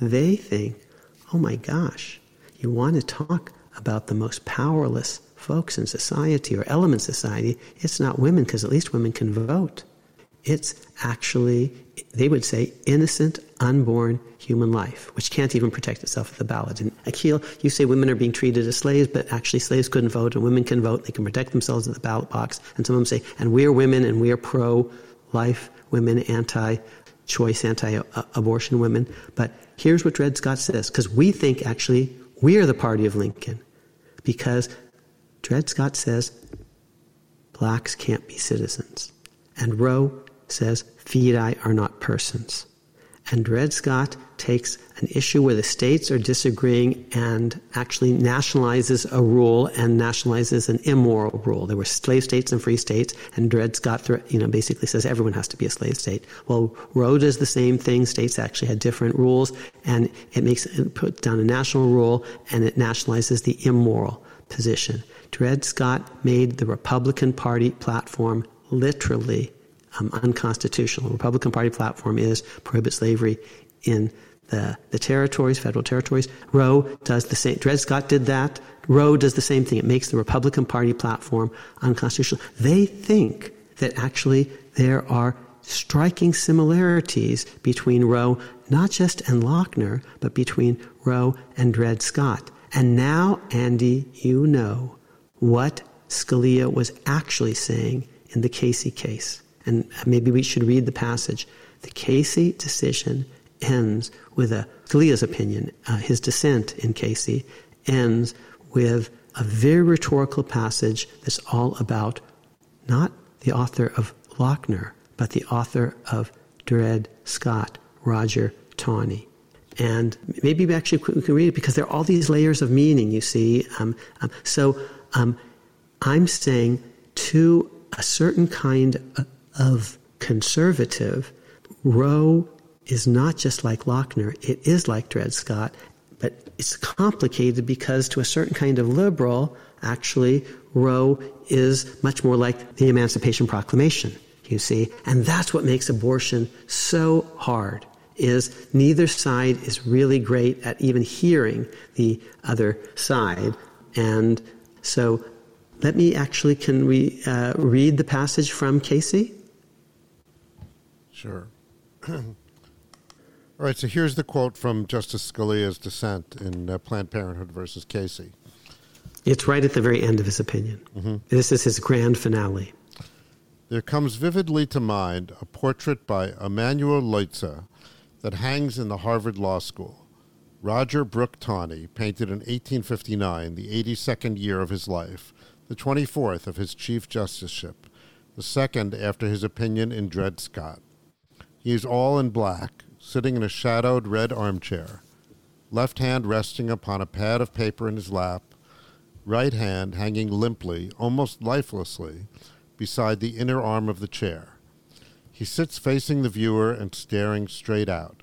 They think, oh my gosh, you want to talk about the most powerless folks in society or elements of society, it's not women, because at least women can vote. It's actually, they would say, innocent, unborn human life, which can't even protect itself at the ballot. And Akhil, you say women are being treated as slaves, but actually slaves couldn't vote, and women can vote. They can protect themselves at the ballot box. And some of them say, and we're women, and we're pro-life women, anti-choice, anti-abortion women. But here's what Dred Scott says, because we think, actually, we are the party of Lincoln, because Dred Scott says, blacks can't be citizens. And Roe says, fidi are not persons. And Dred Scott takes an issue where the states are disagreeing and actually nationalizes a rule and nationalizes an immoral rule. There were slave states and free states, and Dred Scott, you know, basically says everyone has to be a slave state. Well, Roe does the same thing. States actually had different rules, and it makes it puts down a national rule, and it nationalizes the immoral position. Dred Scott made the Republican Party platform literally Um, unconstitutional. The Republican Party platform is prohibit slavery in the, the territories, federal territories. Roe does the same. Dred Scott did that. Roe does the same thing. It makes the Republican Party platform unconstitutional. They think that actually there are striking similarities between Roe, not just and Lochner, but between Roe and Dred Scott. And now, Andy, you know what Scalia was actually saying in the Casey case. And maybe we should read the passage. The Casey decision ends with a, Scalia's opinion, uh, his dissent in Casey, ends with a very rhetorical passage that's all about not the author of Lochner, but the author of Dred Scott, Roger Taney. And maybe we actually we can read it because there are all these layers of meaning, you see. Um, um, so um, I'm saying to a certain kind of, of conservative, Roe is not just like Lochner, it is like Dred Scott, but it's complicated because to a certain kind of liberal, actually, Roe is much more like the Emancipation Proclamation, you see. And that's what makes abortion so hard, is neither side is really great at even hearing the other side. And so let me actually, can we uh, read the passage from Casey? Sure. All right, so here's the quote from Justice Scalia's dissent in uh, Planned Parenthood versus Casey. It's right at the very end of his opinion. Mm-hmm. This is his grand finale. There comes vividly to mind a portrait by Emanuel Leitzer that hangs in the Harvard Law School. Roger Brooke Taney painted in eighteen fifty-nine, the eighty-second year of his life, the twenty-fourth of his chief justiceship, the second after his opinion in Dred Scott. He is all in black, sitting in a shadowed red armchair, left hand resting upon a pad of paper in his lap, right hand hanging limply, almost lifelessly, beside the inner arm of the chair. He sits facing the viewer and staring straight out.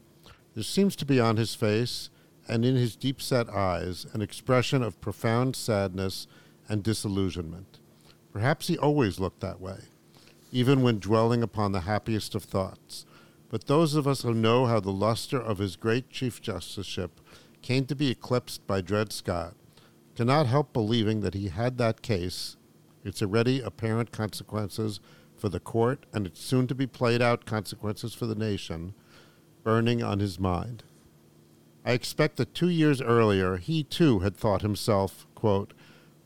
There seems to be on his face and in his deep-set eyes an expression of profound sadness and disillusionment. Perhaps he always looked that way, even when dwelling upon the happiest of thoughts. But those of us who know how the luster of his great chief justiceship came to be eclipsed by Dred Scott cannot help believing that he had that case, its already apparent consequences for the court and its soon-to-be played-out consequences for the nation, burning on his mind. I expect that two years earlier, he too had thought himself, quote,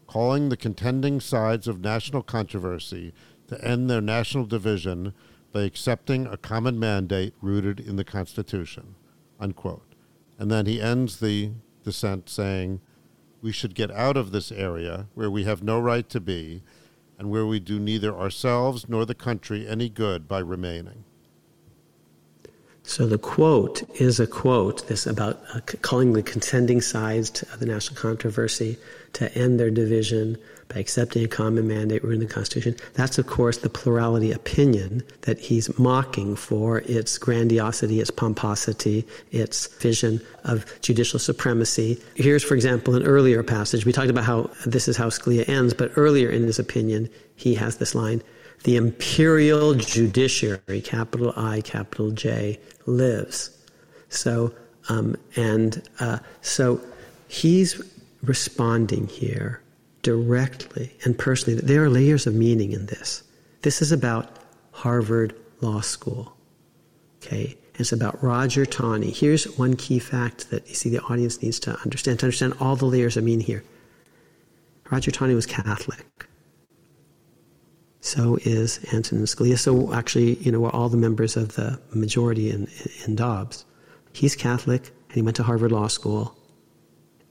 calling the contending sides of national controversy to end their national division by accepting a common mandate rooted in the Constitution, unquote. And then he ends the dissent saying, we should get out of this area where we have no right to be and where we do neither ourselves nor the country any good by remaining. So the quote is a quote, this about uh, calling the contending sides to, of the national controversy to end their division by accepting a common mandate rooted in the Constitution. That's, of course, the plurality opinion that he's mocking for its grandiosity, its pomposity, its vision of judicial supremacy. Here's, for example, an earlier passage. We talked about how this is how Scalia ends, but earlier in his opinion, he has this line, "The imperial judiciary, capital I, capital J, lives." So, um, and uh, so he's responding here directly and personally. There are layers of meaning in this. This is about Harvard Law School, okay? And it's about Roger Taney. Here's one key fact that you see the audience needs to understand, to understand all the layers of meaning here. Roger Taney was Catholic. So is Antonin Scalia. So actually, you know, we're all the members of the majority in, in Dobbs. He's Catholic, and he went to Harvard Law School,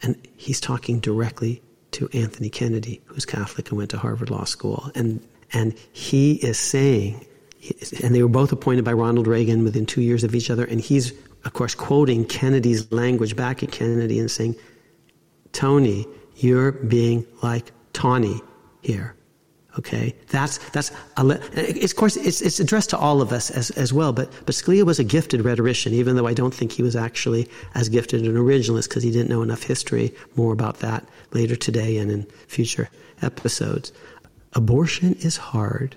and he's talking directly to Anthony Kennedy, who's Catholic and went to Harvard Law School. And and he is saying, and they were both appointed by Ronald Reagan within two years of each other, and he's, of course, quoting Kennedy's language back at Kennedy and saying, Tony, you're being like Taney here. Okay, that's that's. It's, of course, it's it's addressed to all of us as as well. But but Scalia was a gifted rhetorician, even though I don't think he was actually as gifted an originalist because he didn't know enough history. More about that later today and in future episodes. Abortion is hard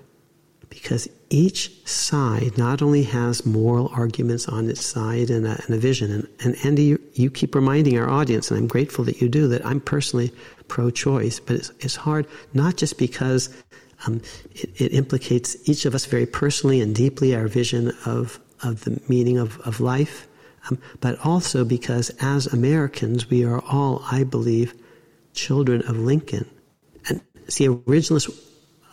because each side not only has moral arguments on its side and a, and a vision. And, and Andy, you, you keep reminding our audience, and I'm grateful that you do, that I'm personally pro-choice, but it's, it's hard not just because um, it, it implicates each of us very personally and deeply our vision of, of the meaning of, of life, um, but also because as Americans, we are all, I believe, children of Lincoln. And see, originalists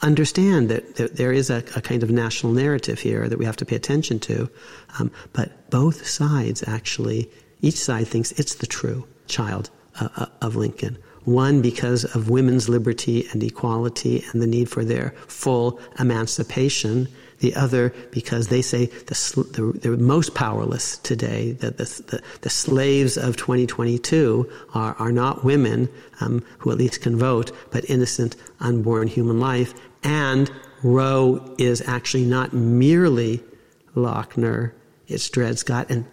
understand that, that there is a, a kind of national narrative here that we have to pay attention to, um, but both sides actually, each side thinks it's the true child uh, of Lincoln. One, because of women's liberty and equality and the need for their full emancipation. The other, because they say the sl- the, the most powerless today, the, the, the, the slaves of twenty twenty-two are, are not women um, who at least can vote, but innocent, unborn human life. And Roe is actually not merely Lochner, it's Dred Scott. And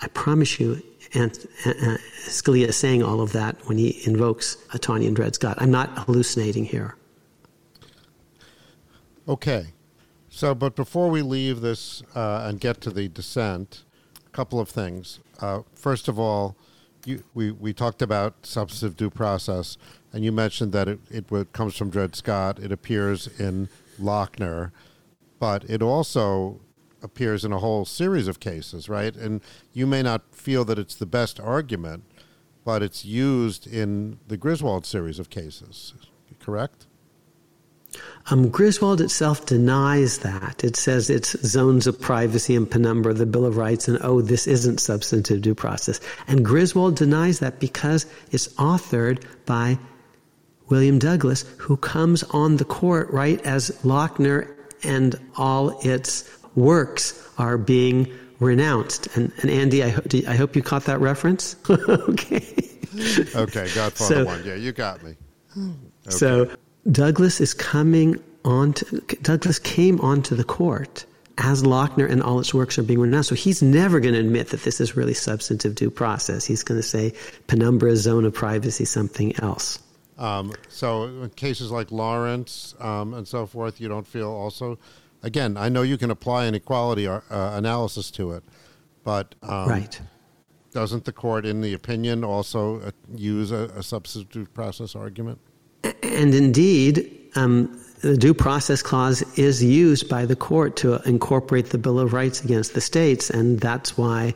I promise you, And uh, Scalia is saying all of that when he invokes Taney and Dred Scott. I'm not hallucinating here. Okay. So, but before we leave this uh, and get to the dissent, a couple of things. Uh, first of all, you, we, we talked about substantive due process, and you mentioned that it, it comes from Dred Scott. It appears in Lochner, but it also appears in a whole series of cases, right? And you may not feel that it's the best argument, but it's used in the Griswold series of cases, correct? Um, Griswold itself denies that. It says it's zones of privacy and penumbra, the Bill of Rights, and oh, this isn't substantive due process. And Griswold denies that because it's authored by William Douglas, who comes on the court right as Lochner and all its works are being renounced. And, and Andy, I, ho- I hope you caught that reference. Okay. Okay, Godfather so, one. Yeah, you got me. Okay. So Douglas is coming on to, Douglas came onto the court as Lochner and all its works are being renounced. So he's never going to admit that this is really substantive due process. He's going to say penumbra, zone of privacy, something else. Um, so in cases like Lawrence um, and so forth, you don't feel also... Again, I know you can apply inequality uh, analysis to it, but um, right. Doesn't the court, in the opinion, also uh, use a, a substantive process argument? And indeed, um, the due process clause is used by the court to incorporate the Bill of Rights against the states, and that's why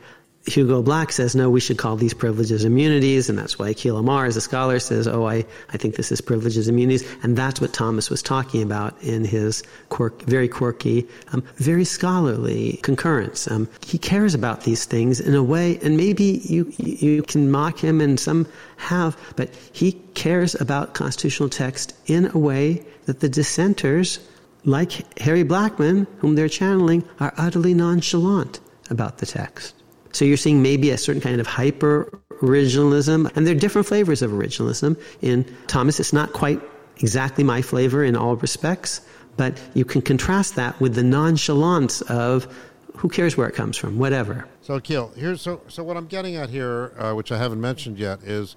Hugo Black says, no, we should call these privileges immunities, and that's why Akhil Amar, as a scholar, says, oh, I, I think this is privileges immunities, and that's what Thomas was talking about in his quirk, very quirky, um, very scholarly concurrence. Um, he cares about these things in a way, and maybe you, you can mock him and some have, but he cares about constitutional text in a way that the dissenters, like Harry Blackman, whom they're channeling, are utterly nonchalant about the text. So you're seeing maybe a certain kind of hyper-originalism, and there are different flavors of originalism. In Thomas, it's not quite exactly my flavor in all respects, but you can contrast that with the nonchalance of who cares where it comes from, whatever. So, Akhil, here's so so what I'm getting at here, uh, which I haven't mentioned yet, is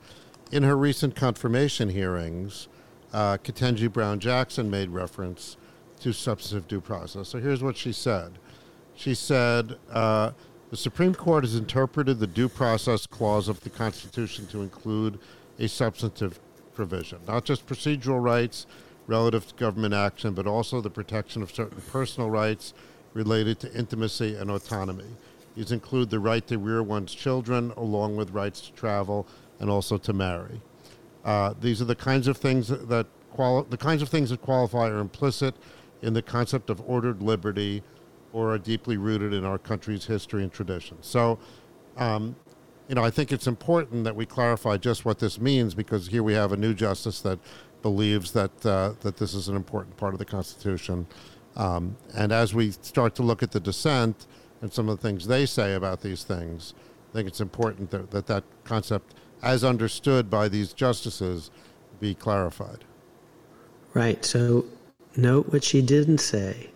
in her recent confirmation hearings, uh, Ketanji Brown Jackson made reference to substantive due process. So here's what she said. She said, uh, the Supreme Court has interpreted the due process clause of the Constitution to include a substantive provision, not just procedural rights relative to government action, but also the protection of certain personal rights related to intimacy and autonomy. These include the right to rear one's children, along with rights to travel and also to marry. Uh, these are the kinds of things that, that quali- the kinds of things that qualify are implicit in the concept of ordered liberty, or are deeply rooted in our country's history and tradition. So, um, you know, I think it's important that we clarify just what this means, because here we have a new justice that believes that uh, that this is an important part of the Constitution. Um, and as we start to look at the dissent and some of the things they say about these things, I think it's important that that, that concept, as understood by these justices, be clarified. Right. So note what she didn't say.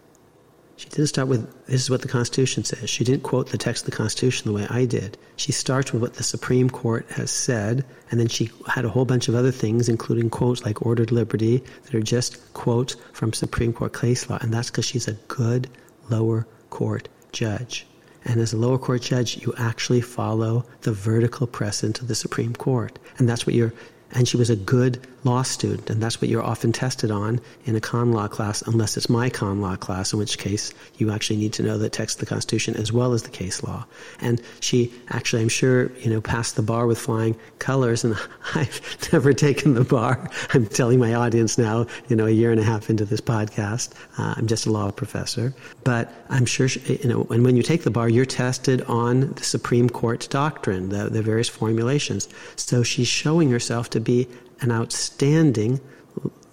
She didn't start with, this is what the Constitution says. She didn't quote the text of the Constitution the way I did. She starts with what the Supreme Court has said, and then she had a whole bunch of other things, including quotes like ordered liberty, that are just quotes from Supreme Court case law, and that's because she's a good lower court judge. And as a lower court judge, you actually follow the vertical precedent of the Supreme Court, and that's what you're... And she was a good law student, and that's what you're often tested on in a common law class, unless it's my common law class, in which case you actually need to know the text of the Constitution as well as the case law. And she actually, I'm sure, you know, passed the bar with flying colors, and I've never taken the bar. I'm telling my audience now, you know, a year and a half into this podcast, uh, I'm just a law professor. But I'm sure, she, you know, and when you take the bar, you're tested on the Supreme Court's doctrine, the, the various formulations. So she's showing herself to be an outstanding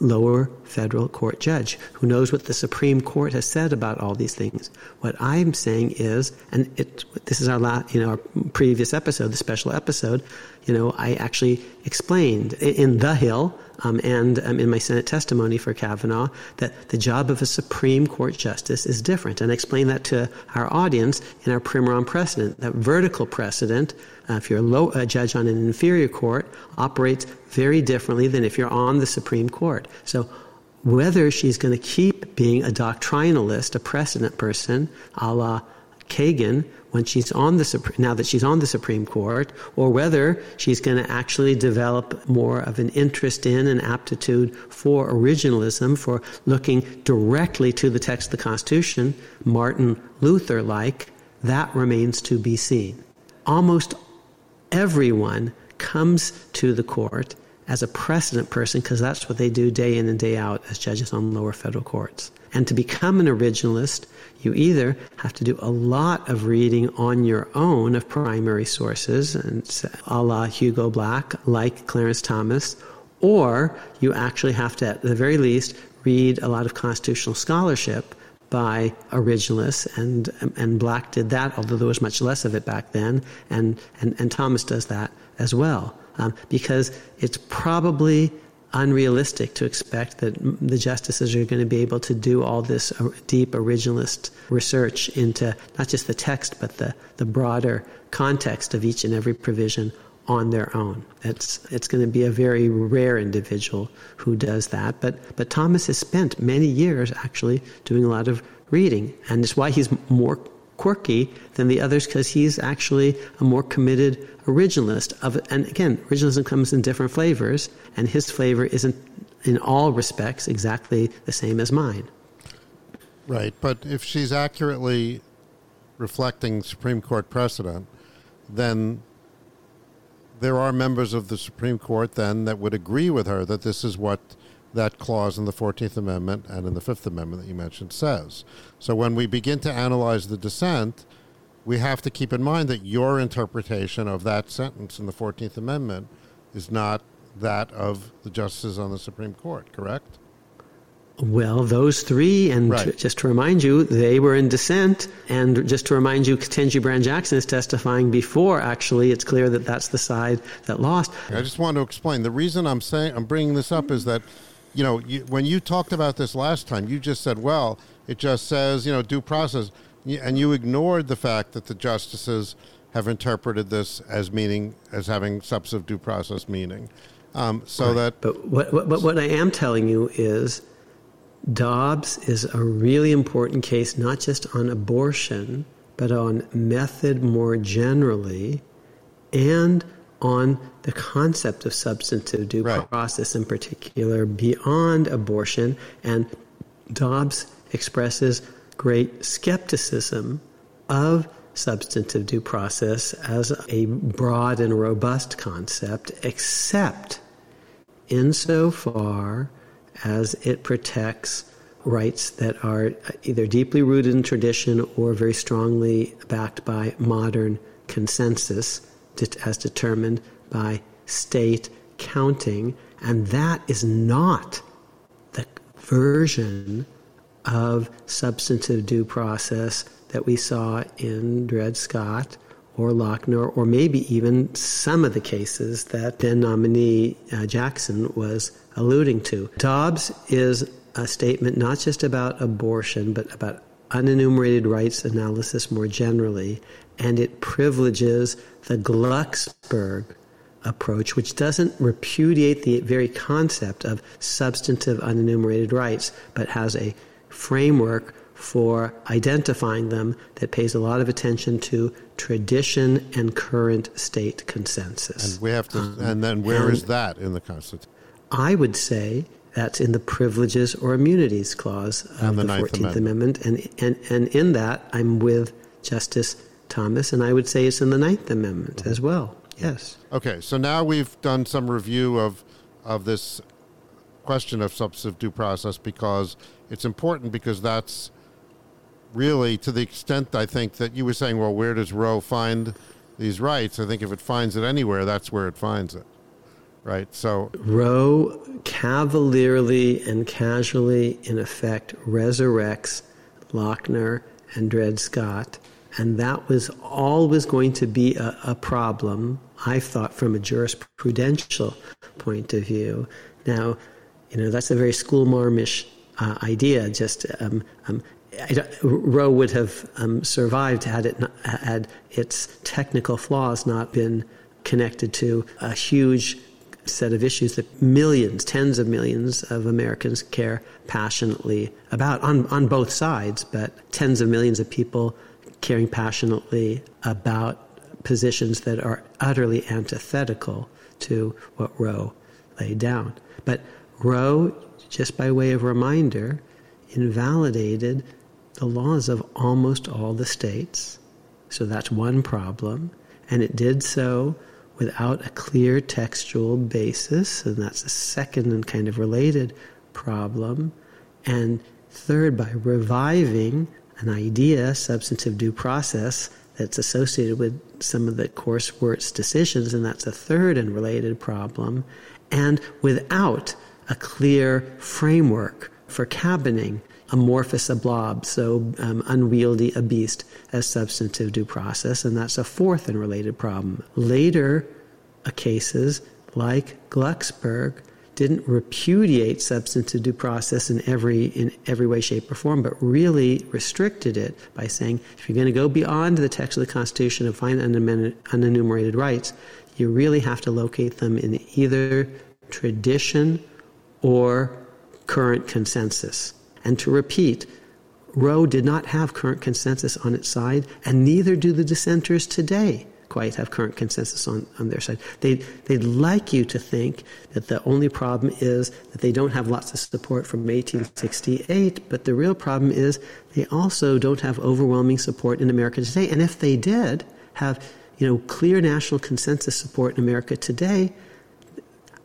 lower federal court judge who knows what the Supreme Court has said about all these things. What I'm saying is, and it, this is our last, you know, our previous episode, the special episode, you know, I actually explained in The Hill um, and um, in my Senate testimony for Kavanaugh that the job of a Supreme Court justice is different. And I explained that to our audience in our primer precedent, that vertical precedent, uh, if you're a, low, a judge on an inferior court, operates very differently than if you're on the Supreme Court. So whether she's going to keep being a doctrinalist, a precedent person, a la Kagan, when she's on the now that she's on the Supreme Court, or whether she's going to actually develop more of an interest in and aptitude for originalism, for looking directly to the text of the Constitution, Martin Luther-like, that remains to be seen. Almost everyone comes to the court as a precedent person, because that's what they do day in and day out as judges on lower federal courts. And to become an originalist, you either have to do a lot of reading on your own of primary sources, and a la Hugo Black, like Clarence Thomas, or you actually have to, at the very least, read a lot of constitutional scholarship by originalists, and and Black did that, although there was much less of it back then, and, and, and Thomas does that as well. Um, because it's probably unrealistic to expect that the justices are going to be able to do all this deep originalist research into not just the text, but the, the broader context of each and every provision on their own. It's it's going to be a very rare individual who does that. But, but Thomas has spent many years actually doing a lot of reading, and it's why he's more quirky than the others, because he's actually a more committed originalist. Of, and again, originalism comes in different flavors, and his flavor isn't in all respects exactly the same as mine. Right, but if she's accurately reflecting Supreme Court precedent, then there are members of the Supreme Court then that would agree with her that this is what that clause in the fourteenth Amendment and in the Fifth Amendment that you mentioned says. So when we begin to analyze the dissent, we have to keep in mind that your interpretation of that sentence in the fourteenth Amendment is not that of the justices on the Supreme Court, correct? Well, those three, and right. t- just to remind you, they were in dissent. And just to remind you, Ketanji Brown Jackson is testifying before. Actually, it's clear that that's the side that lost. I just want to explain. The reason I'm saying I'm bringing this up is that, you know, you, when you talked about this last time, you just said, well, it just says, you know, due process, and you ignored the fact that the justices have interpreted this as meaning as having substantive due process meaning. Um, so right. that, but what, what, what I am telling you is, Dobbs is a really important case, not just on abortion, but on method more generally, and on the concept of substantive due right. process in particular beyond abortion. And Dobbs expresses great skepticism of substantive due process as a broad and robust concept, except insofar as it protects rights that are either deeply rooted in tradition or very strongly backed by modern consensus as determined by state counting. And that is not the version of substantive due process that we saw in Dred Scott or Lochner, or maybe even some of the cases that then nominee uh, Jackson was alluding to. Dobbs is a statement not just about abortion, but about unenumerated rights analysis more generally, and it privileges the Glucksberg approach, which doesn't repudiate the very concept of substantive unenumerated rights, but has a framework for identifying them that pays a lot of attention to tradition and current state consensus. And we have to, um, and then where and, is that in the Constitution? I would say that's in the Privileges or Immunities Clause of the, the fourteenth Amendment. Amendment. And, and and in that, I'm with Justice Thomas, and I would say it's in the Ninth Amendment mm-hmm. as well. Yes. Okay, so now we've done some review of of this question of substantive due process, because it's important, because that's really, to the extent, I think, that you were saying, well, where does Roe find these rights? I think if it finds it anywhere, that's where it finds it. Right, so Roe cavalierly and casually, in effect, resurrects Lochner and Dred Scott, and that was always going to be a, a problem, I thought, from a jurisprudential point of view. Now, you know, that's a very schoolmarmish uh, idea. Just um, um, I don't, Roe would have um, survived had it not, had its technical flaws not been connected to a huge set of issues that millions, tens of millions of Americans care passionately about on, on both sides, but tens of millions of people caring passionately about positions that are utterly antithetical to what Roe laid down. But Roe, just by way of reminder, invalidated the laws of almost all the states. So that's one problem. And it did so without a clear textual basis, and that's a second and kind of related problem. And third, by reviving an idea, substantive due process, that's associated with some of the course Wirt's decisions, and that's a third and related problem, and without a clear framework for cabining amorphous a blob, so um, unwieldy a beast, as substantive due process, and that's a fourth and related problem. Later uh, cases, like Glucksberg, didn't repudiate substantive due process in every in every way, shape, or form, but really restricted it by saying, if you're going to go beyond the text of the Constitution and find unenumerated rights, you really have to locate them in either tradition or current consensus. And to repeat, Roe did not have current consensus on its side, and neither do the dissenters today quite have current consensus on, on their side. They'd, they'd like you to think that the only problem is that they don't have lots of support from eighteen sixty-eight, but the real problem is they also don't have overwhelming support in America today. And if they did have, you know, clear national consensus support in America today,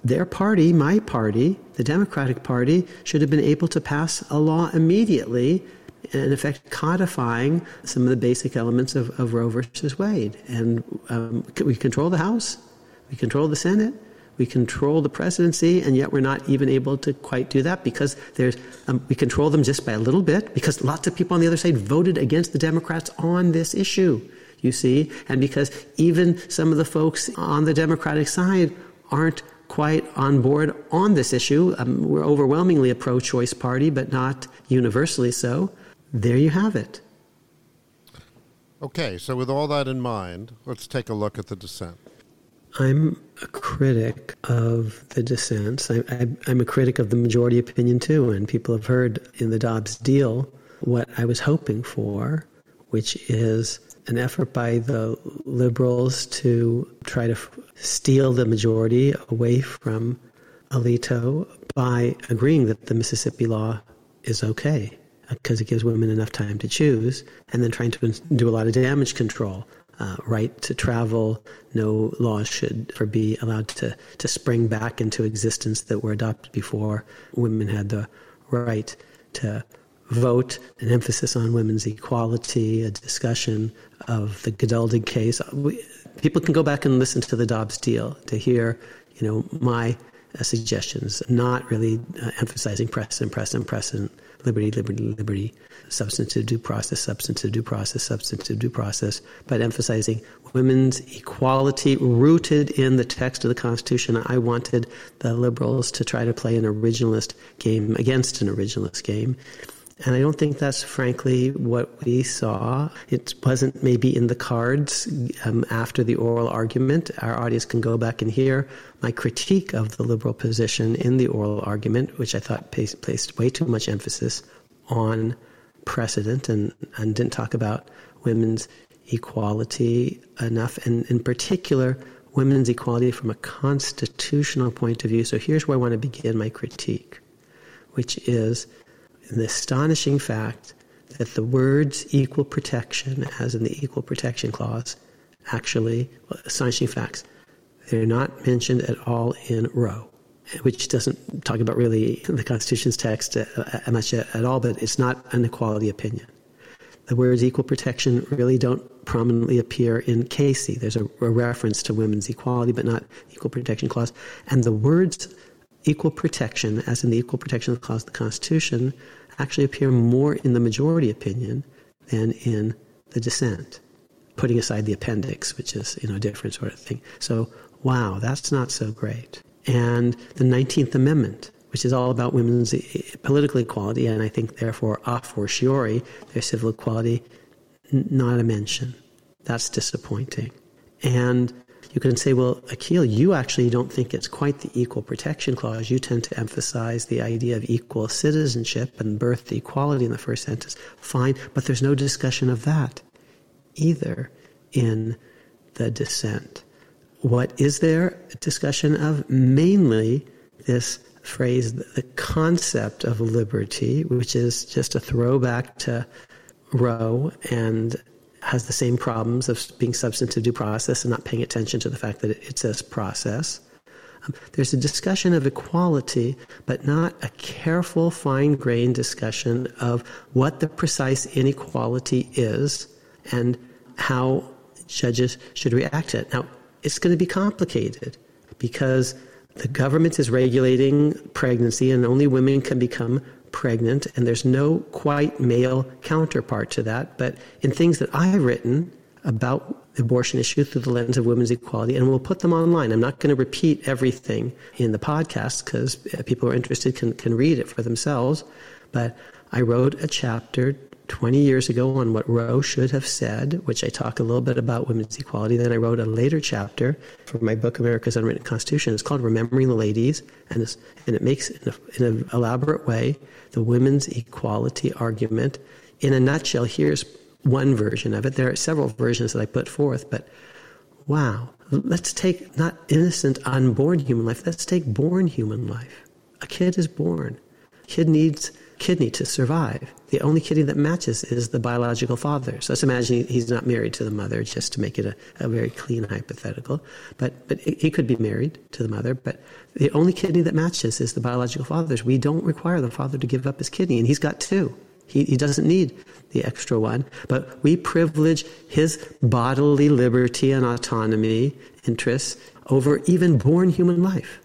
their party, my party, the Democratic Party, should have been able to pass a law immediately, in effect codifying some of the basic elements of, of Roe versus Wade. And um, we control the House, we control the Senate, we control the presidency, and yet we're not even able to quite do that because there's um, we control them just by a little bit because lots of people on the other side voted against the Democrats on this issue, you see, and because even some of the folks on the Democratic side aren't quite on board on this issue. Um, we're overwhelmingly a pro-choice party, but not universally so. There you have it. Okay, so with all that in mind, let's take a look at the dissent. I'm a critic of the dissents. I, I, I'm a critic of the majority opinion, too, and people have heard in the Dobbs deal what I was hoping for, which is an effort by the liberals to try to f- steal the majority away from Alito by agreeing that the Mississippi law is okay, because it gives women enough time to choose, and then trying to do a lot of damage control. Uh, right to travel, no laws should ever be allowed to, to spring back into existence that were adopted before women had the right to vote, an emphasis on women's equality, a discussion of the Geduldig case. We, people can go back and listen to the Dobbs deal to hear, you know, my uh, suggestions, not really uh, emphasizing precedent, precedent, precedent, liberty, liberty, liberty, substantive due process, substantive due process, substantive due process, but emphasizing women's equality rooted in the text of the Constitution. I wanted the liberals to try to play an originalist game against an originalist game. And I don't think that's, frankly, what we saw. It wasn't maybe in the cards um, after the oral argument. Our audience can go back and hear my critique of the liberal position in the oral argument, which I thought placed, placed way too much emphasis on precedent and, and didn't talk about women's equality enough, and in particular, women's equality from a constitutional point of view. So here's where I want to begin my critique, which is the astonishing fact that the words equal protection, as in the Equal Protection Clause, actually, well, astonishing facts, they're not mentioned at all in Roe, which doesn't talk about really the Constitution's text uh, uh, much at, at all, but it's not an equality opinion. The words equal protection really don't prominently appear in Casey. There's a, a reference to women's equality, but not Equal Protection Clause. And the words equal protection, as in the Equal Protection Clause of the Constitution, actually appear more in the majority opinion than in the dissent, putting aside the appendix, which is, you know, a different sort of thing. So, wow, that's not so great. And the nineteenth Amendment, which is all about women's political equality, and I think, therefore, a fortiori, their civil equality, n- not a mention. That's disappointing. And you can say, well, Akhil, you actually don't think it's quite the Equal Protection Clause. You tend to emphasize the idea of equal citizenship and birth equality in the first sentence. Fine, but there's no discussion of that either in the dissent. What is there? A discussion of mainly this phrase, the concept of liberty, which is just a throwback to Roe and has the same problems of being substantive due process and not paying attention to the fact that it says process. Um, there's a discussion of equality, but not a careful, fine-grained discussion of what the precise inequality is and how judges should react to it. Now, it's going to be complicated because the government is regulating pregnancy and only women can become pregnant, and there's no quite male counterpart to that. But in things that I have written about the abortion issue through the lens of women's equality, and we'll put them online. I'm not going to repeat everything in the podcast because people who are interested can, can read it for themselves. But I wrote a chapter twenty years ago on what Roe should have said, which I talk a little bit about women's equality. Then I wrote a later chapter for my book, America's Unwritten Constitution. It's called Remembering the Ladies, and, it's, and it makes, in, a, in an elaborate way, the women's equality argument. In a nutshell, here's one version of it. There are several versions that I put forth, but wow. Let's take not innocent, unborn human life. Let's take born human life. A kid is born. A kid needs kidney to survive. The only kidney that matches is the biological father. So let's imagine he's not married to the mother, just to make it a, a very clean hypothetical. But but he could be married to the mother, but the only kidney that matches is the biological father's. We don't require the father to give up his kidney, and he's got two. He, he doesn't need the extra one, but we privilege his bodily liberty and autonomy interests over even born human life.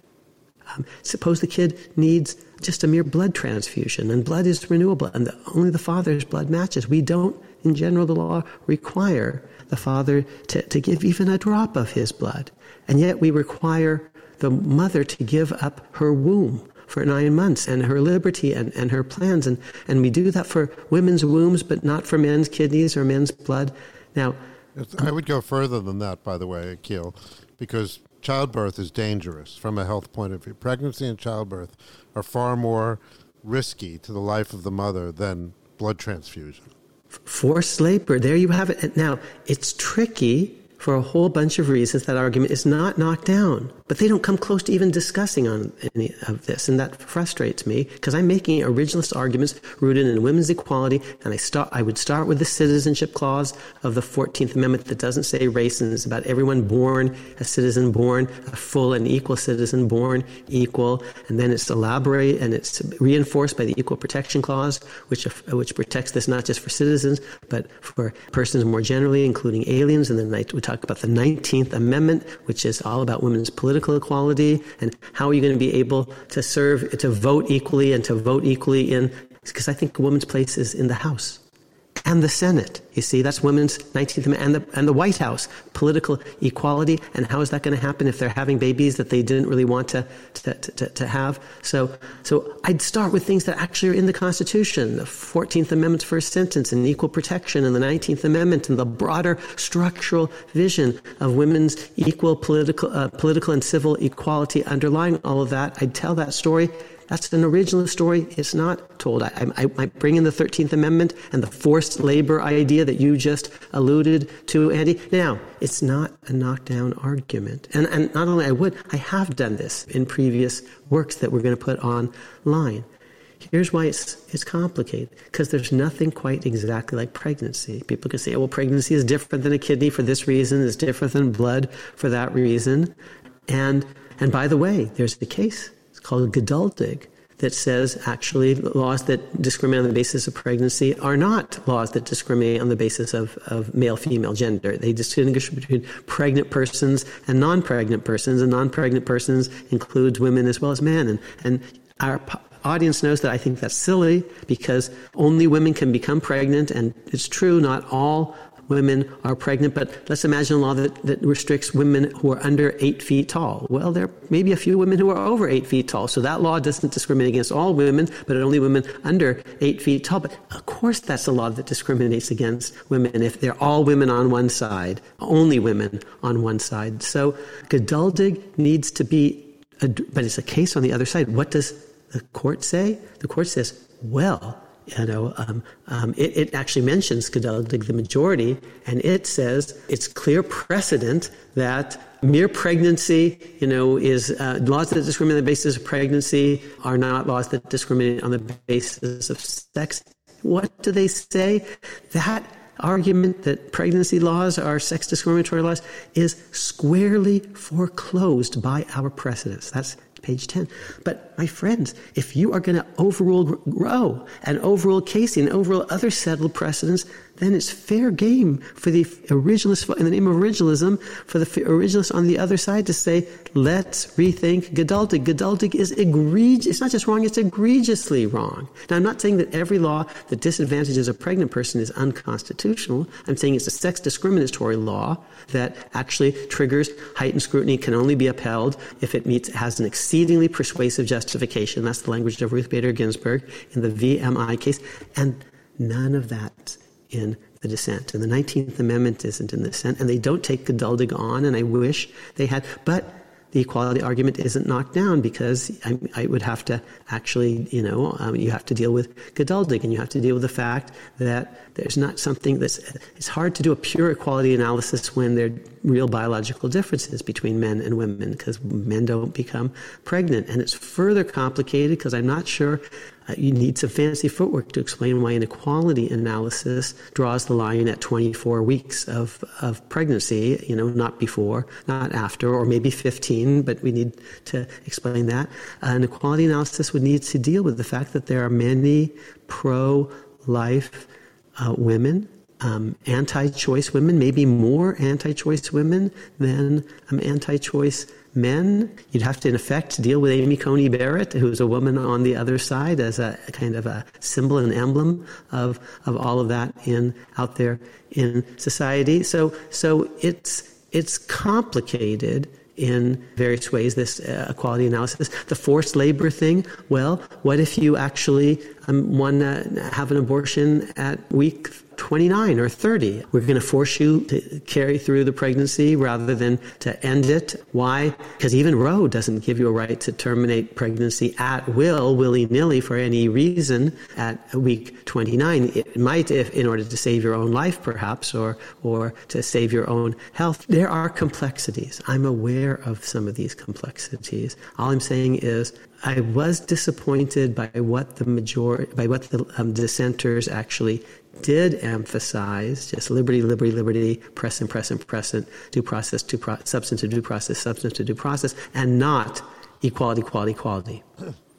Um, suppose the kid needs just a mere blood transfusion, and blood is renewable, and the, only the father's blood matches. We don't, in general, the law require the father to, to give even a drop of his blood, and yet we require the mother to give up her womb for nine months and her liberty and, and her plans, and, and we do that for women's wombs, but not for men's kidneys or men's blood. Now, I would go further than that, by the way, Akhil, because childbirth is dangerous from a health point of view. Pregnancy and childbirth are far more risky to the life of the mother than blood transfusion. Forced labor, there you have it. Now, it's tricky for a whole bunch of reasons. That argument is not knocked down, but they don't come close to even discussing on any of this, and that frustrates me because I'm making originalist arguments rooted in women's equality, and I start. I would start with the citizenship clause of the fourteenth Amendment that doesn't say race, and it's about everyone born a citizen, born a full and equal citizen, born equal, and then it's elaborated and it's reinforced by the Equal Protection Clause, which which protects this not just for citizens but for persons more generally, including aliens. And then we talk about the nineteenth Amendment, which is all about women's political equality and how are you going to be able to serve, to vote equally and to vote equally in, because I think a woman's place is in the House and the Senate. You see, that's women's nineteenth Amendment, and the, and the White House, political equality, and how is that going to happen if they're having babies that they didn't really want to to, to, to have? So so I'd start with things that actually are in the Constitution, the fourteenth Amendment's first sentence, and equal protection, and the nineteenth Amendment, and the broader structural vision of women's equal political, uh, political and civil equality underlying all of that. I'd tell that story. That's an originalist story. It's not told. I, I, I bring in the thirteenth Amendment and the forced labor idea that you just alluded to, Andy. Now, it's not a knockdown argument. And, and not only I would, I have done this in previous works that we're going to put online. Here's why it's it's complicated, because there's nothing quite exactly like pregnancy. People can say, oh, well, pregnancy is different than a kidney for this reason. It's different than blood for that reason. And, and by the way, there's the case called Geduldig, that says actually laws that discriminate on the basis of pregnancy are not laws that discriminate on the basis of, of male-female gender. They distinguish between pregnant persons and non-pregnant persons, and non-pregnant persons includes women as well as men. And, and our po- audience knows that I think that's silly, because only women can become pregnant, and it's true, not all women are pregnant, but let's imagine a law that, that restricts women who are under eight feet tall. Well, there may be a few women who are over eight feet tall, so that law doesn't discriminate against all women, but only women under eight feet tall. But of course that's a law that discriminates against women if they're all women on one side, only women on one side. So Geduldig needs to be, a, but it's a case on the other side. What does the court say? The court says, well, You know, um, um, it, it actually mentions Geduldig, the majority, and it says it's clear precedent that mere pregnancy, you know, is uh, laws that discriminate on the basis of pregnancy are not laws that discriminate on the basis of sex. What do they say? That argument that pregnancy laws are sex discriminatory laws is squarely foreclosed by our precedents. That's page ten. But my friends, if you are going to overrule Roe and overrule Casey and overrule other settled precedents, then it's fair game for the originalists, in the name of originalism, for the originalists on the other side to say, let's rethink Geduldig. Geduldig is egregious. It's not just wrong, it's egregiously wrong. Now, I'm not saying that every law that disadvantages a pregnant person is unconstitutional. I'm saying it's a sex discriminatory law that actually triggers heightened scrutiny, can only be upheld if it meets has an exceedingly persuasive justification. That's the language of Ruth Bader Ginsburg in the V M I case. And none of that in the dissent. And the nineteenth Amendment isn't in the dissent, and they don't take Geduldig on, and I wish they had. But the equality argument isn't knocked down, because I, I would have to actually, you know, um, you have to deal with Geduldig, and you have to deal with the fact that there's not something that's, it's hard to do a pure equality analysis when there are real biological differences between men and women, because men don't become pregnant. And it's further complicated because I'm not sure Uh, you need some fancy footwork to explain why inequality analysis draws the line at twenty-four weeks of, of pregnancy, you know, not before, not after, or maybe fifteen, but we need to explain that. Uh, inequality analysis would need to deal with the fact that there are many pro-life uh, women, um, anti-choice women, maybe more anti-choice women than um, anti-choice men. You'd have to, in effect, deal with Amy Coney Barrett, who's a woman on the other side, as a kind of a symbol and emblem of of all of that in out there in society. So, so it's it's complicated in various ways, this uh, equality analysis. The forced labor thing, well, what if you actually um, want to have an abortion at week twenty-nine or thirty? We're going to force you to carry through the pregnancy rather than to end it. Why? Because even Roe doesn't give you a right to terminate pregnancy at will, willy-nilly, for any reason at week twenty-nine. It might, if in order to save your own life, perhaps, or or to save your own health. There are complexities. I'm aware of some of these complexities. All I'm saying is, I was disappointed by what the majority, by what the um, dissenters actually did emphasize, just liberty, liberty, liberty, press and press and press and due process, due pro- substance to due process, substance to due process, and not equality, equality, equality.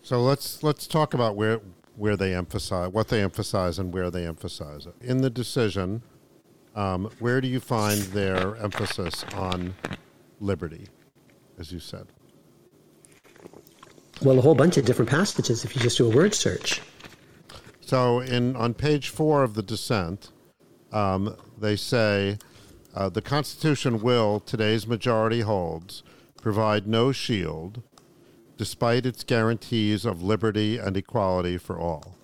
So let's let's talk about where where they emphasize, what they emphasize, and where they emphasize it in the decision. Um, where do you find their emphasis on liberty, as you said? Well, a whole bunch of different passages if you just do a word search. So in on page four of the dissent, um, they say, uh, the Constitution will, today's majority holds, provide no shield despite its guarantees of liberty and equality for all.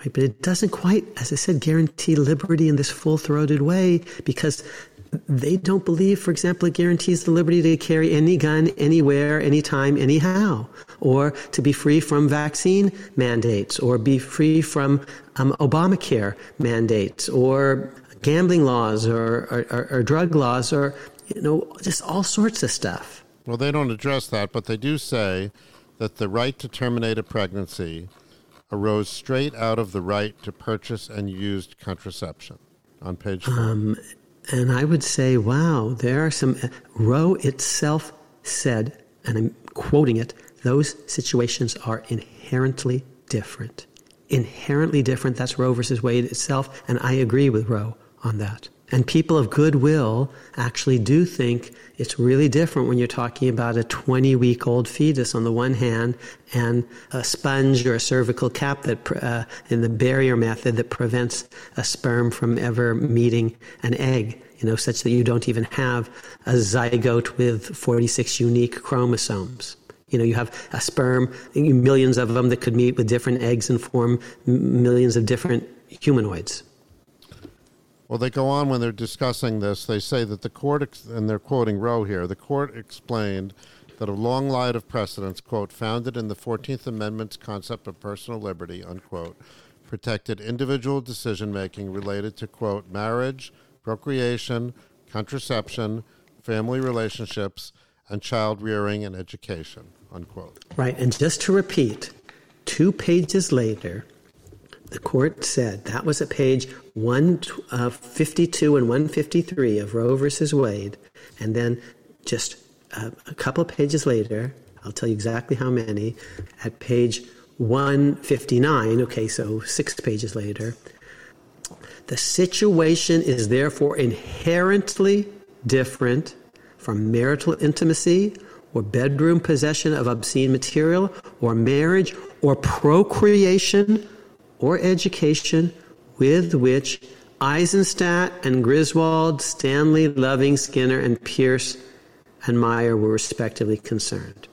Right, but it doesn't quite, as I said, guarantee liberty in this full-throated way, because they don't believe, for example, it guarantees the liberty to carry any gun, anywhere, anytime, anyhow, or to be free from vaccine mandates, or be free from um, Obamacare mandates, or gambling laws, or, or, or, or drug laws, or, you know, just all sorts of stuff. Well, they don't address that, but they do say that the right to terminate a pregnancy arose straight out of the right to purchase and use contraception on page four. Um, And I would say, wow, there are some... Uh, Roe itself said, and I'm quoting it, those situations are inherently different. Inherently different. That's Roe versus Wade itself, and I agree with Roe on that. And people of goodwill actually do think it's really different when you're talking about a twenty-week-old fetus on the one hand and a sponge or a cervical cap that, uh, in the barrier method that prevents a sperm from ever meeting an egg, you know, such that you don't even have a zygote with forty-six unique chromosomes. You know, you have a sperm, millions of them that could meet with different eggs and form millions of different humanoids. Well, they go on when they're discussing this. They say that the court, ex- and they're quoting Roe here, the court explained that a long line of precedents, quote, founded in the fourteenth Amendment's concept of personal liberty, unquote, protected individual decision-making related to, quote, marriage, procreation, contraception, family relationships, and child-rearing and education, unquote. Right, and just to repeat, two pages later, the court said, that was at page one fifty-two and one fifty-three of Roe versus Wade. And then just uh, a couple of pages later, I'll tell you exactly how many, at page one fifty-nine, okay, so six pages later, the situation is therefore inherently different from marital intimacy or bedroom possession of obscene material or marriage or procreation or education with which Eisenstadt and Griswold, Stanley, Loving, Skinner, and Pierce and Meyer were respectively concerned.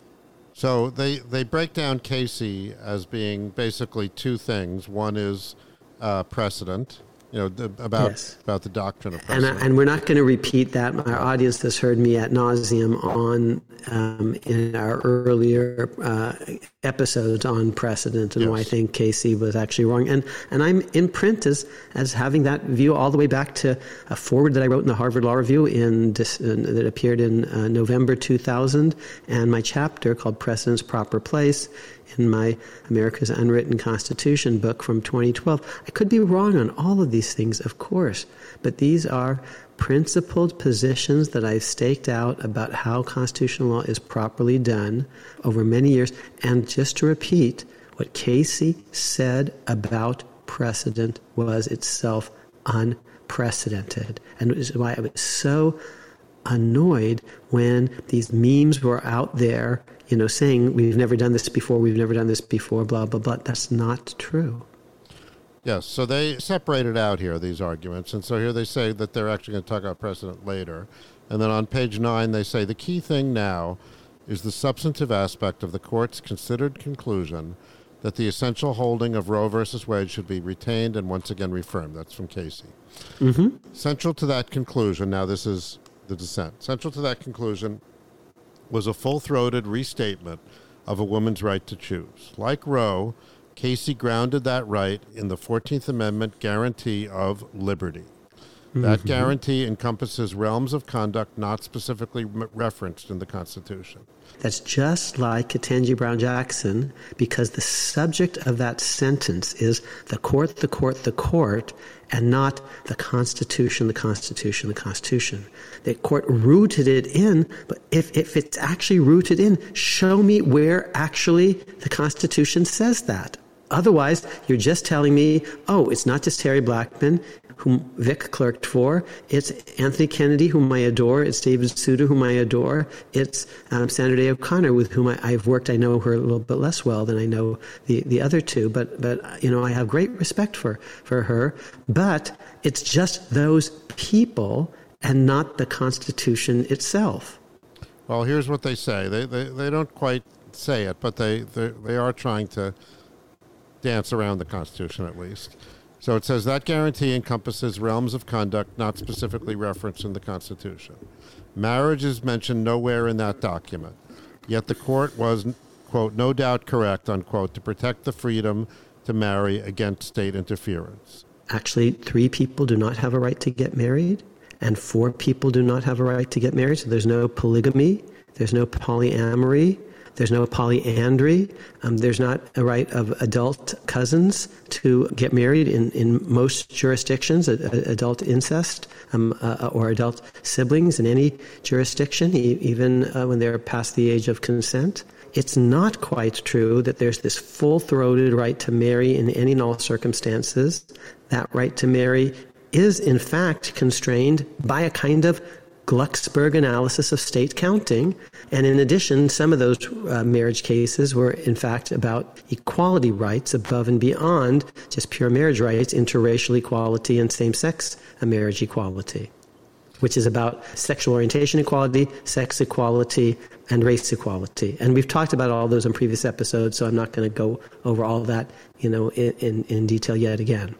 So they, they break down Casey as being basically two things. One is uh, precedent, you know, th- about yes. about the doctrine of precedent. And, I, and we're not going to repeat that. Our audience has heard me ad nauseum on um, in our earlier uh, episodes on precedent and yes. why I think Casey was actually wrong. And and I'm in print as, as having that view all the way back to a foreword that I wrote in the Harvard Law Review in, in that appeared in uh, November two thousand. And my chapter called Precedent's Proper Place in my America's Unwritten Constitution book from twenty twelve. I could be wrong on all of these things, of course, but these are principled positions that I've staked out about how constitutional law is properly done over many years. And just to repeat, what Casey said about precedent was itself unprecedented. And which is why I was so annoyed when these memes were out there, you know, saying we've never done this before, we've never done this before, blah, blah, blah. That's not true. Yes, so they separated out here, these arguments. And so here they say that they're actually going to talk about precedent later. And then on page nine, they say the key thing now is the substantive aspect of the court's considered conclusion that the essential holding of Roe versus Wade should be retained and once again reaffirmed. That's from Casey. Mm-hmm. Central to that conclusion, now this is the dissent, central to that conclusion was a full-throated restatement of a woman's right to choose. Like Roe, Casey grounded that right in the fourteenth Amendment guarantee of liberty. Mm-hmm. That guarantee encompasses realms of conduct not specifically referenced in the Constitution. That's just like Ketanji Brown Jackson, because the subject of that sentence is the court, the court, the court, and not the Constitution, the Constitution, the Constitution. The court rooted it in, but if, if it's actually rooted in, show me where actually the Constitution says that. Otherwise, you're just telling me, oh, it's not just Harry Blackman, whom Vic clerked for. It's Anthony Kennedy, whom I adore. It's David Souter, whom I adore. It's um, Sandra Day O'Connor, with whom I, I've worked. I know her a little bit less well than I know the, the other two, but, but you know, I have great respect for, for her. But it's just those people and not the Constitution itself. Well, here's what they say. They they, they don't quite say it, but they, they they are trying to dance around the Constitution at least. So it says that guarantee encompasses realms of conduct not specifically referenced in the Constitution. Marriage is mentioned nowhere in that document. Yet the court was, quote, no doubt correct, unquote, to protect the freedom to marry against state interference. Actually, three people do not have a right to get married, and four people do not have a right to get married. So there's no polygamy. There's no polyamory. There's no polyandry. Um, there's not a right of adult cousins to get married in, in most jurisdictions, a, a, adult incest um, uh, or adult siblings in any jurisdiction, e- even uh, when they're past the age of consent. It's not quite true that there's this full-throated right to marry in any and all circumstances. That right to marry is, in fact, constrained by a kind of Glucksberg analysis of state counting. And in addition, some of those uh, marriage cases were, in fact, about equality rights above and beyond just pure marriage rights, interracial equality and same-sex marriage equality, which is about sexual orientation equality, sex equality, and race equality. And we've talked about all those in previous episodes, so I'm not going to go over all that, you know, in, in, in detail yet again.